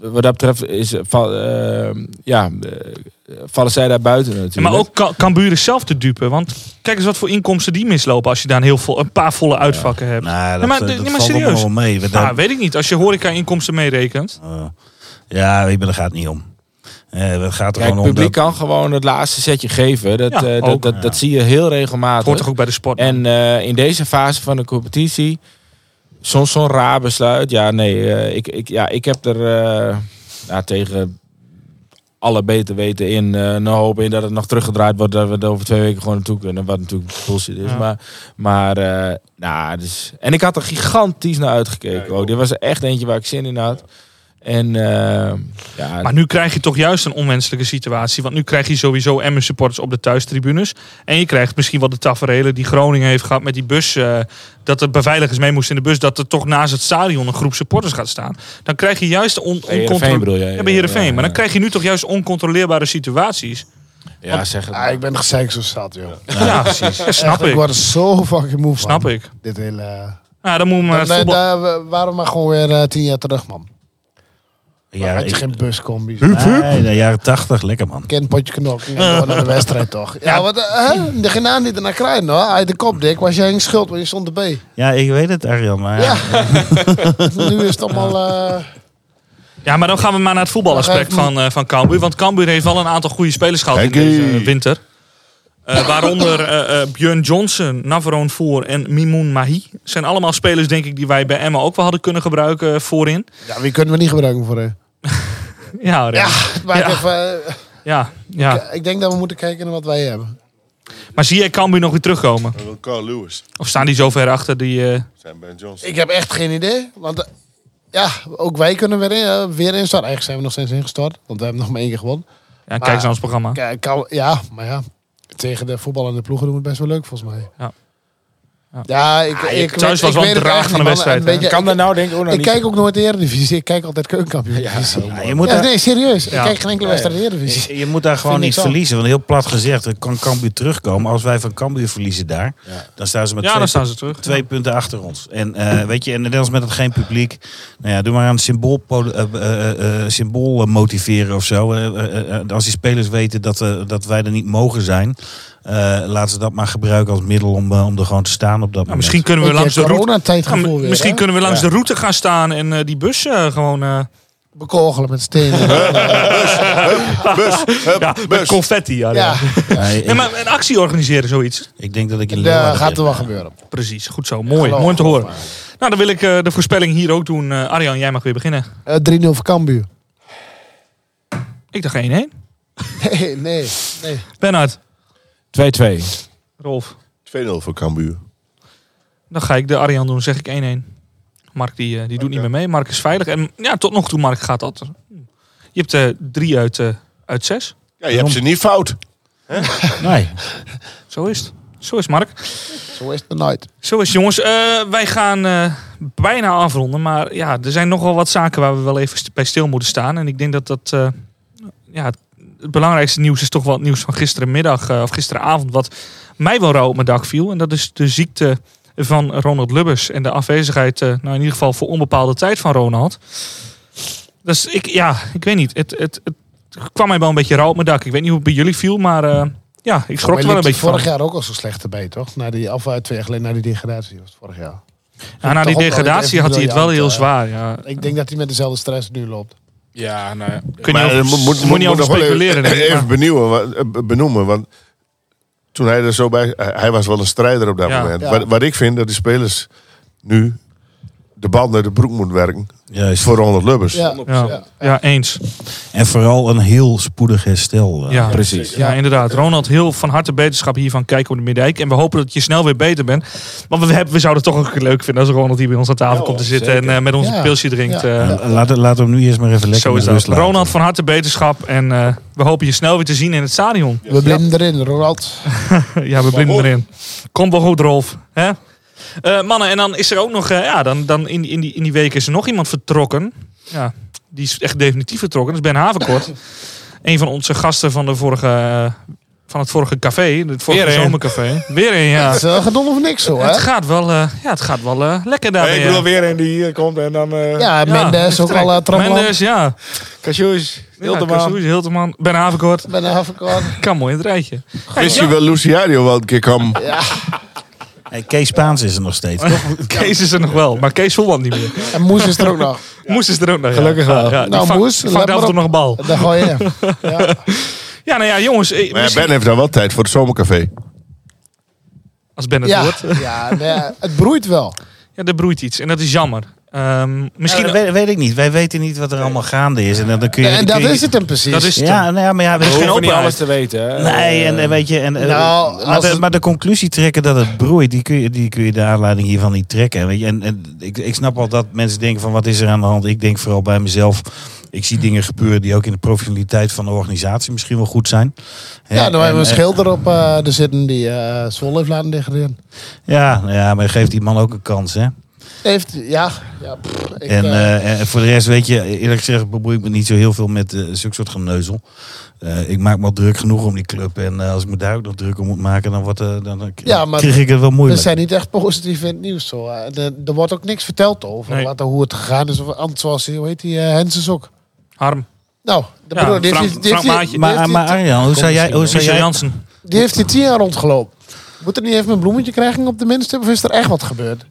wat dat betreft is, uh, ja, uh, vallen zij daar buiten natuurlijk. Maar ook Cambuur is zelf te dupe. Want kijk eens wat voor inkomsten die mislopen als je daar een, heel vol, een paar volle uitvakken ja. hebt. Nou, dat, nee, maar, dat, nee, maar dat serieus. Valt wel mee. Nou, dat... Weet ik niet, als je horeca-inkomsten meerekent. Uh, ja, ik ben, daar gaat het niet om. Eh, dat gaat er Kijk, het publiek om dat... kan gewoon het laatste setje geven. Dat, ja, uh, dat, dat, ja. dat zie je heel regelmatig. Hoort toch ook bij de sport. En uh, in deze fase van de competitie Soms zo'n raar besluit. Ja, nee. Uh, ik, ik, ja, ik heb er uh, ja, tegen alle beter weten in. Uh, nou hoop in dat het nog teruggedraaid wordt. Dat we er over twee weken gewoon naartoe kunnen. Wat natuurlijk bullshit is. Ja. Maar, maar uh, nou, dus. En ik had er gigantisch naar uitgekeken. Ja, ook. Dit was er echt eentje waar ik zin in had. En, uh, ja. Maar nu krijg je toch juist een onwenselijke situatie. Want nu krijg je sowieso Emmen supporters op de thuistribunes. En je krijgt misschien wel de taferelen die Groningen heeft gehad met die bus. Uh, dat er beveiligers mee moesten in de bus. Dat er toch naast het stadion een groep supporters gaat staan. Dan krijg je juist oncontroleerbare on- ja, ja, ja. Maar dan krijg je nu toch juist oncontroleerbare situaties. Ja, want, zeg het. Ah, ik ben nog zeker zo zat, joh. Ja, ja precies. Ja, snap Echt, ik. Ik word er zo fucking moe van. Snap ik. Dit hele... Uh... Ja, dan moet maar... Nee, daar waren maar gewoon weer uh, tien jaar terug, man. Ja, had je ik, geen buscombi's. Hup, hup. Nee, de jaren tachtig, lekker man. Ken potje knok, naar de wedstrijd toch. Ja, wat, hè? De genaam niet ernaar krijgen hoor. Uit de kop, dik, was jij een schuld, want je stond erbij. Ja, ik weet het, Arjan. Maar ja. Ja. Nu is het allemaal... Uh... Ja, maar dan gaan we maar naar het voetbalaspect even... van, uh, van Cambuur. Want Cambuur heeft wel een aantal goede spelers gehad in deze uh, winter. Uh, waaronder uh, uh, Björn Johnson, Navarone Voor en Mimoun Mahi. Zijn allemaal spelers, denk ik, die wij bij Emmen ook wel hadden kunnen gebruiken voorin. Ja, wie kunnen we niet gebruiken voorin? Ja, ja, maar ja. Even, uh, ja, ja. Ik, ik denk dat we moeten kijken naar wat wij hebben. Maar zie jij Cambuur nog weer terugkomen? Carl Lewis. Of staan die zo ver achter die... Uh... Zijn Ben Johnson. Ik heb echt geen idee. Want uh, ja, ook wij kunnen weer, in, uh, weer instorten. Eigenlijk zijn we nog steeds ingestort. Want we hebben nog maar één keer gewonnen. Ja, kijk eens naar ons programma. K- Cal- ja, maar ja. Tegen de voetballende ploegen doen we het best wel leuk volgens mij. Ja. Ja, ik, ah, ik thuis weet, was wel een draag van de wedstrijd. Beetje, kan daar nou denken. Oh, nou ik niet. Kijk ook nooit de Eredivisie. Ik kijk altijd keukenkampioen. Ja, ja, je moet ja, daar, nee, serieus. Ja. Ik kijk geen enkele wedstrijd de Eredivisie. Je moet daar gewoon niet verliezen. Want heel plat gezegd, er kan Cambuur terugkomen. Als wij van Cambuur verliezen daar, ja. dan staan ze met ja, twee, staan ze terug, twee ja. punten achter ons. En uh, weet je, en net als met het geen publiek. Nou ja, doe maar aan het symbool, uh, uh, uh, symbool motiveren of zo. Uh, uh, uh, als die spelers weten dat, uh, dat wij er niet mogen zijn. Uh, laten ze dat maar gebruiken als middel om, uh, om er gewoon te staan op dat nou, moment. Misschien kunnen we okay, langs de route, ja, weer, misschien hè? kunnen we langs ja. de route gaan staan en uh, die bus uh, gewoon uh... bekogelen met stenen. bus, hup, bus, hup, ja, bus. Met confetti. Ja, ja. Ja. Ja, ik, nee, maar een actie organiseren, zoiets. Ik denk dat ik in Leeuwarden uh, gaat er wel ja. gebeuren. Precies, goed zo. Mooi, ja, mooi om te horen. Maar. Nou, dan wil ik uh, de voorspelling hier ook doen. Uh, Arjan, jij mag weer beginnen. Uh, drie nul voor Cambuur. Ik dacht één-één. Nee, nee, nee. Bernhard. twee-twee. Rolf. twee-nul voor Cambuur. Dan ga ik de Arjan doen, zeg ik één-één. Mark die, die doet okay. niet meer mee. Mark is veilig. En ja, tot nog toe, Mark gaat dat. Je hebt uh, drie uit, uh, uit zes. Ja, je hebt ze niet fout. Hè? Nee. Zo is het. Zo is Mark. Zo is het nooit. Zo is jongens. Uh, wij gaan uh, bijna afronden. Maar ja, er zijn nogal wat zaken waar we wel even bij stil moeten staan. En ik denk dat dat... Uh, ja. Het belangrijkste nieuws is toch wel het nieuws van gisterenmiddag uh, of gisteravond. Wat mij wel rauw op mijn dak viel. En dat is de ziekte van Ronald Lubbers. En de afwezigheid, uh, nou in ieder geval voor onbepaalde tijd van Ronald. Dus ik, ja, ik weet niet. Het, het, het kwam mij wel een beetje rauw op mijn dak. Ik weet niet hoe het bij jullie viel, maar uh, ja, ik schrok er wel een beetje van. Vorig jaar ook al zo slecht erbij, toch? Na die, of uh, twee jaar geleden, na die degradatie was het vorig jaar. Ja, na die degradatie had hij het wel heel zwaar. Ja. Ik denk dat hij met dezelfde stress nu loopt. Ja, nou ja. Kun je maar, over, moet, moet, moet niet over speculeren. Even, even benieuwen, benoemen, want toen hij er zo bij... Hij was wel een strijder op dat ja. moment. Ja. Wat, wat ik vind, dat die spelers nu de bal naar de broek moeten werken. Juist. Voor Ronald Lubbers. Ja. Ja. ja, eens. En vooral een heel spoedig herstel. Ja, precies. Ja, inderdaad. Ronald, heel van harte beterschap hier van Kijk op de Middijk. En we hopen dat je snel weer beter bent. Want we, we zouden het toch ook leuk vinden als Ronald hier bij ons aan tafel ja, komt te zitten. Zeker. En uh, met ons ja. een pilsje drinkt. Ja. Uh, ja. Laat, laat hem nu eerst maar even lekker. Zo is dat. Ronald, van harte beterschap. En uh, we hopen je snel weer te zien in het stadion. We blimmen ja. erin, Ronald. ja, we blimmen erin. Komt wel goed, Rolf. Hè? Uh, mannen, en dan is er ook nog... Uh, ja, dan, dan in, in, die, in die week is er nog iemand vertrokken. Ja, die is echt definitief vertrokken. Dat is Ben Haverkort. Een van onze gasten van, de vorige, uh, van het vorige café. Het vorige Weer zomercafé. Weer een, ja. Het uh, gaat over niks, hoor. Het gaat wel, uh, ja, het gaat wel uh, lekker daarmee. Nee, ik wil ja. weer een die hier komt en dan... Uh, ja, Mendes ja, ook al uh, trappelen. Mendes, ja. Cassius, Hilterman. Ja, Cassius, Hilterman. Ben Haverkort. Ben Haverkort. Kan mooi in het rijtje. Wist je wel Luciano wel een keer komen? Ja. Hey, Kees Spaans is er nog steeds. Toch? Kees is er nog wel, maar Kees Volland niet meer. En Moes is er ook nog. Ja. Moes is er ook nog, ja. Gelukkig wel. Ja, ja. Nou, vang, Moes, vangt af en toe nog een bal. Daar gooi je hem. Ja. ja, nou ja, jongens. Maar misschien... ja, Ben heeft dan wel tijd voor het zomercafé. Als Ben het ja. wordt. Ja, nee, het broeit wel. ja, er broeit iets. En dat is jammer. Um, misschien ja, weet, weet ik niet. Wij weten niet wat er allemaal gaande is. En dan kun je. En dat kun je, is het dan precies. Dat is het ja, nou ja, maar ja, we hoeven ook niet alles te weten. Hè? Nee, en weet je, en, nou, maar, de, het... maar de conclusie trekken dat het broeit, die kun je, die kun je de aanleiding hiervan niet trekken. Weet je, en, en ik, ik snap al dat mensen denken van wat is er aan de hand. Ik denk vooral bij mezelf. Ik zie dingen gebeuren die ook in de professionaliteit van de organisatie misschien wel goed zijn. Ja, daar hebben we een schilder op uh, de zitten die uh, Zwolle heeft laten degraderen. Ja, ja, maar geeft die man ook een kans, hè? Heeft, ja. ja pff, ik, en, uh, en voor de rest, weet je, eerlijk gezegd bemoei ik me niet zo heel veel met uh, zulke soort geneuzel. Uh, ik maak me al druk genoeg om die club. En uh, als ik me daar ook nog druk om moet maken, dan, wordt, uh, dan, dan ja, maar krijg ik het wel moeilijk. We zijn niet echt positief in het nieuws. Zo. Er, er wordt ook niks verteld over nee. wat, hoe het gegaan is. Of, zoals, hoe heet die, uh, Hensens ook. Harm. Nou, de ja, broer, die Frank, heeft, Frank Maatje. Maar, maar Arjan, hoe zou jij... Hoe zou jij Jansen. Die heeft die tien jaar rondgelopen. Moet er niet even een bloemetje krijgen op de minste? Of is er echt wat gebeurd?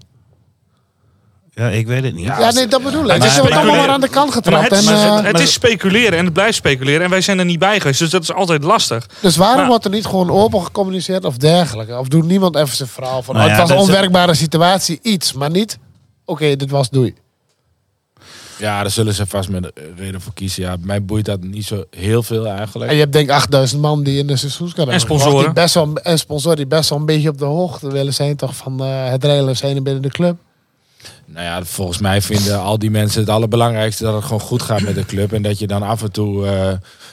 Ja, ik weet het niet. Ja, nee, dat bedoel ik. Maar, het is allemaal maar aan de kant getrapt. Het, en, uh, het, het is speculeren en het blijft speculeren. En wij zijn er niet bij geweest, dus dat is altijd lastig. Dus waarom maar, wordt er niet gewoon open gecommuniceerd of dergelijke? Of doet niemand even zijn verhaal van... Nou ja, oh, het was een onwerkbare is... situatie, iets. Maar niet, oké, okay, dit was doei. Ja, daar zullen ze vast met reden voor kiezen. Ja, mij boeit dat niet zo heel veel eigenlijk. En je hebt denk ik achtduizend man die in de seizoenskade hebben. En sponsoren. Die best wel, en sponsoren die best wel een beetje op de hoogte willen zijn toch van uh, het redelijk zijn binnen de club. Nou ja, volgens mij vinden al die mensen het allerbelangrijkste dat het gewoon goed gaat met de club. En dat je dan af en toe uh,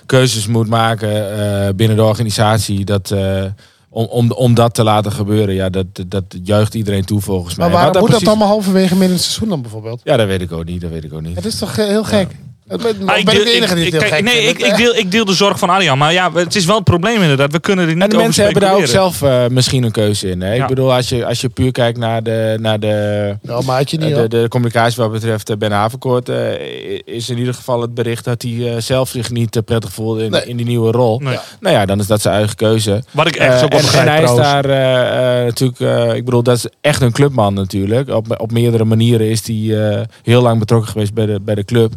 keuzes moet maken uh, binnen de organisatie dat, uh, om, om, om dat te laten gebeuren. Ja, dat, dat juicht iedereen toe volgens mij. Maar waarom dat moet precies... dat allemaal halverwege midden het seizoen dan bijvoorbeeld? Ja, dat weet ik ook niet. Dat weet ik ook niet. Het is toch heel gek? Ja. Maar ik ben ik de enige die het heel gek Nee, ik, ik, deel, ik deel de zorg van Arjan. Maar ja, het is wel een probleem inderdaad. We kunnen er niet over speculeren. En de mensen hebben daar ook zelf uh, misschien een keuze in. Hè? Ja. Ik bedoel, als je, als je puur kijkt naar de, naar de, nou, maatje niet, uh, de, de communicatie wat betreft Ben Haverkoort... Uh, is in ieder geval het bericht dat hij uh, zelf zich niet uh, prettig voelde in, nee. in die nieuwe rol. Nee. Ja. Nou ja, dan is dat zijn eigen keuze. Wat ik echt zo uh, begrijp. En hij is daar uh, uh, natuurlijk... Uh, ik bedoel, dat is echt een clubman natuurlijk. Op, op meerdere manieren is hij uh, heel lang betrokken geweest bij de, bij de club.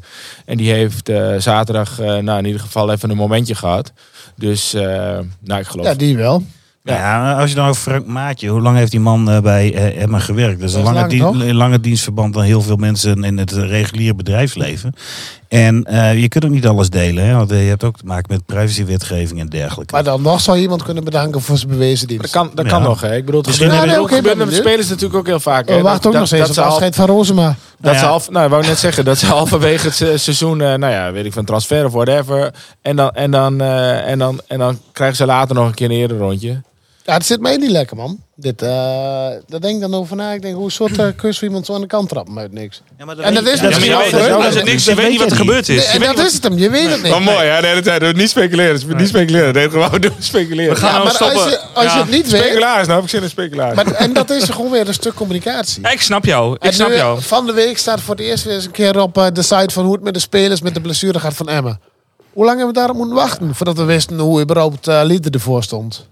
En die heeft uh, zaterdag uh, nou, in ieder geval even een momentje gehad. Dus, uh, nou, ik geloof... Ja, die wel. Ja, ja als je dan over Frank Maatje... Hoe lang heeft die man uh, bij uh, Emmen gewerkt? Dat is een lange, lang, dien, lange dienstverband dan heel veel mensen in het reguliere bedrijfsleven. En uh, je kunt ook niet alles delen. Hè? Want je hebt ook te maken met privacywetgeving en dergelijke. Maar dan nog zou iemand kunnen bedanken voor zijn bewezen dienst. Dat kan, dat ja. kan nog, hè? Ik bedoel, het gebeurt met okay, spelers natuurlijk ook heel vaak. We wachten ook dat, nog steeds op de afscheid van Rosema. Dat ja. ze half, nou, ik wou net zeggen dat ze halverwege het seizoen, uh, nou ja, weet ik van transfer of whatever. En dan, en, dan, uh, en, dan, en dan krijgen ze later nog een keer een eerder rondje. Ja, het zit mij niet lekker, man. Dit, uh, daar denk ik dan over na. Ik denk, hoe soort uh, kus voor iemand zo aan de kant trappen uit niks. Ja, maar en dat is het. Je weet niet wat er gebeurd is. En dat is het hem. Je weet het niet. Maar mooi, hè? De hele tijd. Niet speculeren. Niet speculeren. Nee, gewoon doen speculeren. We gaan nou stoppen. Als je het niet weet... Speculaars, nou heb ik zin in speculaars. En dat is gewoon weer een stuk communicatie. Ik snap jou. Ik snap jou. Van de week staat voor het eerst weer eens een keer op de site van hoe het met de spelers met de blessure gaat van Emmen. Hoe lang hebben we daarop moeten wachten voordat we wisten hoe überhaupt Lieder ervoor stond?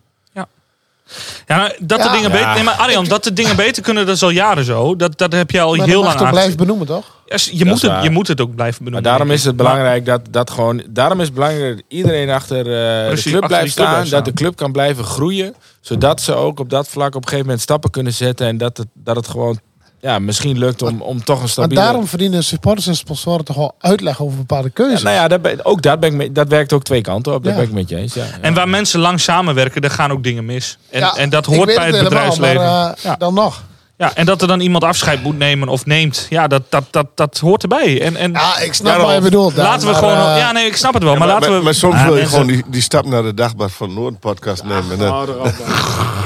Ja, dat ja. de dingen beter. Nee, maar Arjan, dat de dingen beter kunnen, dat is al jaren zo. Dat, dat heb je al maar heel lang aan. Blijven benoemen, toch? Ja, je, moet het, je moet het ook blijven benoemen. Maar daarom is het belangrijk dat, dat gewoon. Daarom is het belangrijk dat iedereen achter uh, Precies, de club achter blijft staan, staan. Dat de club kan blijven groeien. Zodat ze ook op dat vlak op een gegeven moment stappen kunnen zetten. En dat het, dat het gewoon. Ja, misschien lukt om, om toch een stabiele... Maar daarom verdienen supporters en sponsoren toch wel uitleg over bepaalde keuzes. Ja, nou ja, dat ben, ook dat, ben ik mee, dat werkt ook twee kanten op. Dat ja. ben ik met je eens. Ja, ja. En waar mensen lang samenwerken, daar gaan ook dingen mis. En, ja, en dat hoort bij het, het bedrijfsleven. Maar, uh, ja. Dan nog. Ja, en dat er dan iemand afscheid moet nemen of neemt, ja, dat, dat, dat, dat hoort erbij. En, en ja, ik snap wat je bedoelt. Laten we maar, gewoon, uh, ja, nee, ik snap het wel, ja, maar, maar laten we. Maar soms ah, wil je gewoon die, die stap naar de Dagblad van Noord podcast ja, nemen. Dan...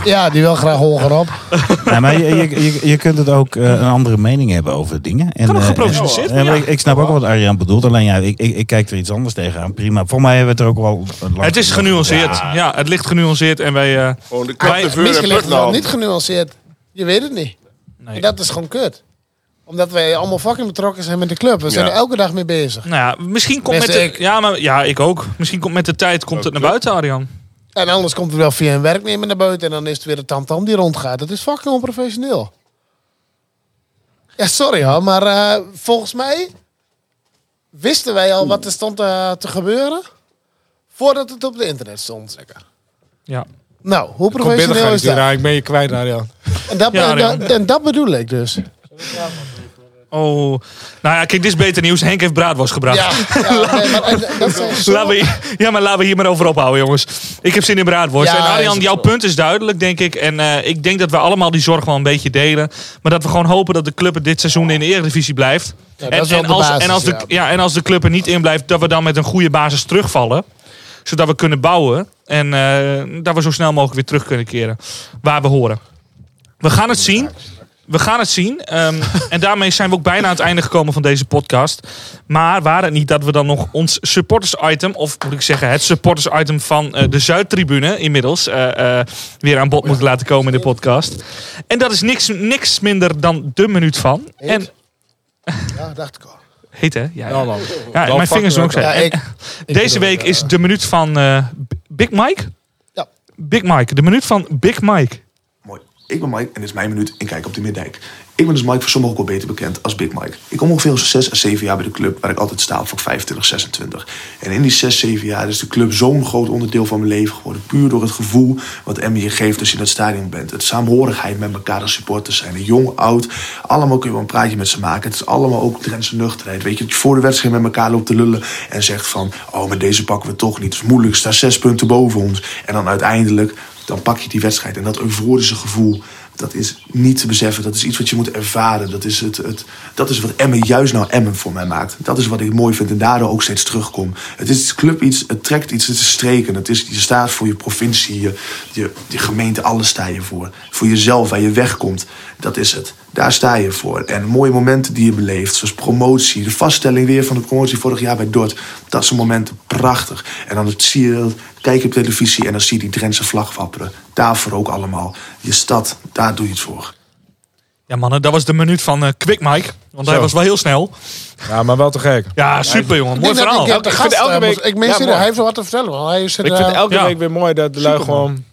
Ja, die wil graag Holger op. Ja, maar je, je, je, je kunt het ook uh, een andere mening hebben over dingen. En, kan ook geprovoceerd. Uh, ja. ik, ik snap ook wat Arjan bedoelt, alleen ja, ik, ik, ik kijk er iets anders tegenaan. Prima. Voor mij hebben we het er ook wel. Het is genuanceerd. Ja. ja, het ligt genuanceerd en wij. Uh, oh, de wij de misschien ligt het nou niet genuanceerd. Je weet het niet. Nee. En dat is gewoon kut. Omdat wij allemaal fucking betrokken zijn met de club. We zijn ja. er elke dag mee bezig. Nou ja, misschien komt met de, ik. Ja, maar, ja, ik ook. Misschien komt met de tijd komt het naar buiten, Arjan. En anders komt het wel via een werknemer naar buiten. En dan is het weer de tam-tam die rondgaat. Dat is fucking onprofessioneel. Ja, sorry hoor. Maar uh, volgens mij wisten wij al Oeh. wat er stond uh, te gebeuren. Voordat het op de internet stond. Lekker. Ja. Nou, hoe professioneel is dat? Ik ben je kwijt, Arjan. En dat, ja, en, dat, en dat bedoel ik dus. Oh, nou ja, kijk, dit is beter nieuws. Henk heeft braadwas gebracht. Ja, ja, nee, maar, dat zijn zo... laten we, ja, maar laten we hier maar over ophouden, jongens. Ik heb zin in braadworst. Ja, en Arjan, jouw punt is duidelijk, denk ik. En uh, ik denk dat we allemaal die zorg wel een beetje delen. Maar dat we gewoon hopen dat de club dit seizoen in de Eredivisie blijft. Ja, en, en, als, basis, en, als de, ja. Ja, en als de club er niet in blijft, dat we dan met een goede basis terugvallen. Zodat we kunnen bouwen. En uh, dat we zo snel mogelijk weer terug kunnen keren. Waar we horen. We gaan het zien. We gaan het zien. Um, en daarmee zijn we ook bijna aan het einde gekomen van deze podcast. Maar waar het niet dat we dan nog ons supporters-item... of moet ik zeggen, het supporters-item van uh, de Zuidtribune... inmiddels uh, uh, weer aan bod moeten laten komen in de podcast. En dat is niks, niks minder dan de minuut van. En... ja, dacht ik al. Heet, hè? Ja, ja. Ja, dan, ja dan mijn vingers doen ook zijn. Ja, ik, ik deze week uh, is de minuut van uh, Big Mike. Ja. Big Mike, de minuut van Big Mike. Ik ben Mike en dit is mijn minuut in Kijk op de Middijk. Ik ben dus Mike, voor sommigen ook wel beter bekend als Big Mike. Ik kom ongeveer zo'n zes à zeven jaar bij de club, waar ik altijd sta op vak vijfentwintig, zesentwintig. En in die zes, zeven jaar is de club zo'n groot onderdeel van mijn leven geworden. Puur door het gevoel wat Emmen je geeft als je in het stadion bent. Het saamhorigheid met elkaar als supporters zijn. De jong, oud, allemaal kun je wel een praatje met ze maken. Het is allemaal ook Drentse nuchterheid. Weet je, dat je voor de wedstrijd met elkaar loopt te lullen en zegt van... oh, met deze pakken we toch niet. Het is moeilijk, er staan zes punten boven ons. En dan uiteindelijk... dan pak je die wedstrijd. En dat euforische gevoel, dat is niet te beseffen. Dat is iets wat je moet ervaren. Dat is, het, het, dat is wat Emmen juist nou Emmen voor mij maakt. Dat is wat ik mooi vind en daardoor ook steeds terugkom. Het is club iets, het trekt iets, het is streken. Het is, je staat voor je provincie, je, je, je gemeente, alles sta je voor. Voor jezelf, waar je wegkomt, dat is het. Daar sta je voor. En mooie momenten die je beleeft, zoals promotie, de vaststelling weer van de promotie vorig jaar bij Dort. Dat zijn momenten prachtig. En dan zie je, kijk je op televisie en dan zie je die Drentse vlag wapperen. Daarvoor ook allemaal. Je stad, daar doe je het voor. Ja mannen, dat was de minuut van uh, Quick Mike. Want hij was wel heel snel. Ja, maar wel te gek. Ja, super jongen. Mooi verhaal. Ik, ik vind elke week... Ik mis ja, hij heeft wel wat te vertellen. Want hij is er, ik vind elke ja. week weer mooi dat de lui gewoon...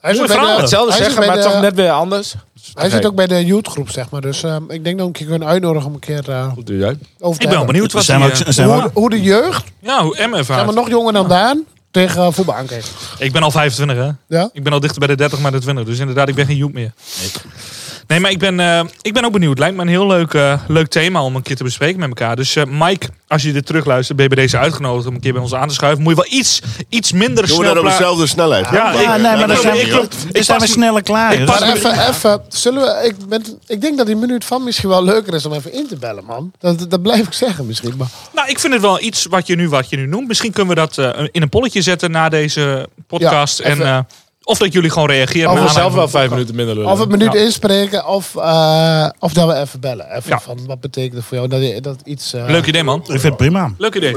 Hij is hetzelfde hij zeggen, maar de, toch net weer anders. Hij zit ook bij de youthgroep, zeg maar. Dus uh, ik denk dat ik je kunnen uitnodigen om een keer uh, Goed, doe jij. over te Ik ben wel benieuwd wat zijn die, zijn hoe, hoe de jeugd... Ja, hoe Emmen ervaart. Zijn we nog jonger dan Daan tegen uh, voetbal aankijken. Ik ben al vijfentwintig, hè. Ja? Ik ben al dichter bij de dertig, maar de twintig. Dus inderdaad, ik ben geen youth meer. Nee, nee maar ik ben, uh, ik ben ook benieuwd. Lijkt me een heel leuk, uh, leuk thema om een keer te bespreken met elkaar. Dus uh, Mike, als je dit terugluistert, ben je bij deze uitgenodigd om een keer bij ons aan te schuiven. Moet je wel iets, iets minder snel... Doen we dat op dezelfde snelheid? Ja, ja, ja ik, nee, maar dan zijn we, ik, ik, ik pas, we sneller klaar. Ik pas, even, ja. even, zullen we, ik, ben, ik denk dat die minuut van misschien wel leuker is om even in te bellen, man. Dat, dat blijf ik zeggen misschien. Maar... Nou, ik vind het wel iets wat je nu, wat je nu noemt. Misschien kunnen we dat uh, in een polletje zetten na deze podcast. Ja, en... Uh, Of dat jullie gewoon reageren. Of we zelf wel vijf minuten minder lullen. Of het minuut ja. inspreken. Of, uh, of dat we even bellen. Even ja. van, wat betekent het voor jou? Dat, je, dat iets, uh... Leuk idee, man. Ik vind het prima. Leuk idee.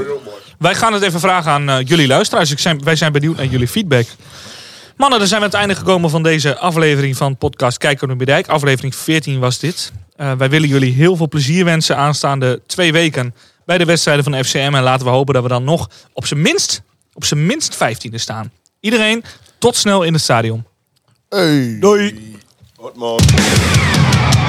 Wij gaan het even vragen aan uh, jullie luisteraars. Ik zijn, wij zijn benieuwd naar jullie feedback. Mannen, dan zijn we aan het einde gekomen van deze aflevering van podcast Kijk op de Middijk. Aflevering veertien was dit. Uh, wij willen jullie heel veel plezier wensen aanstaande twee weken bij de wedstrijden van F C M. En laten we hopen dat we dan nog op zijn minst, op zijn minst vijftiende staan. Iedereen... Tot snel in het stadion. Hey. Doei. Tot morgen.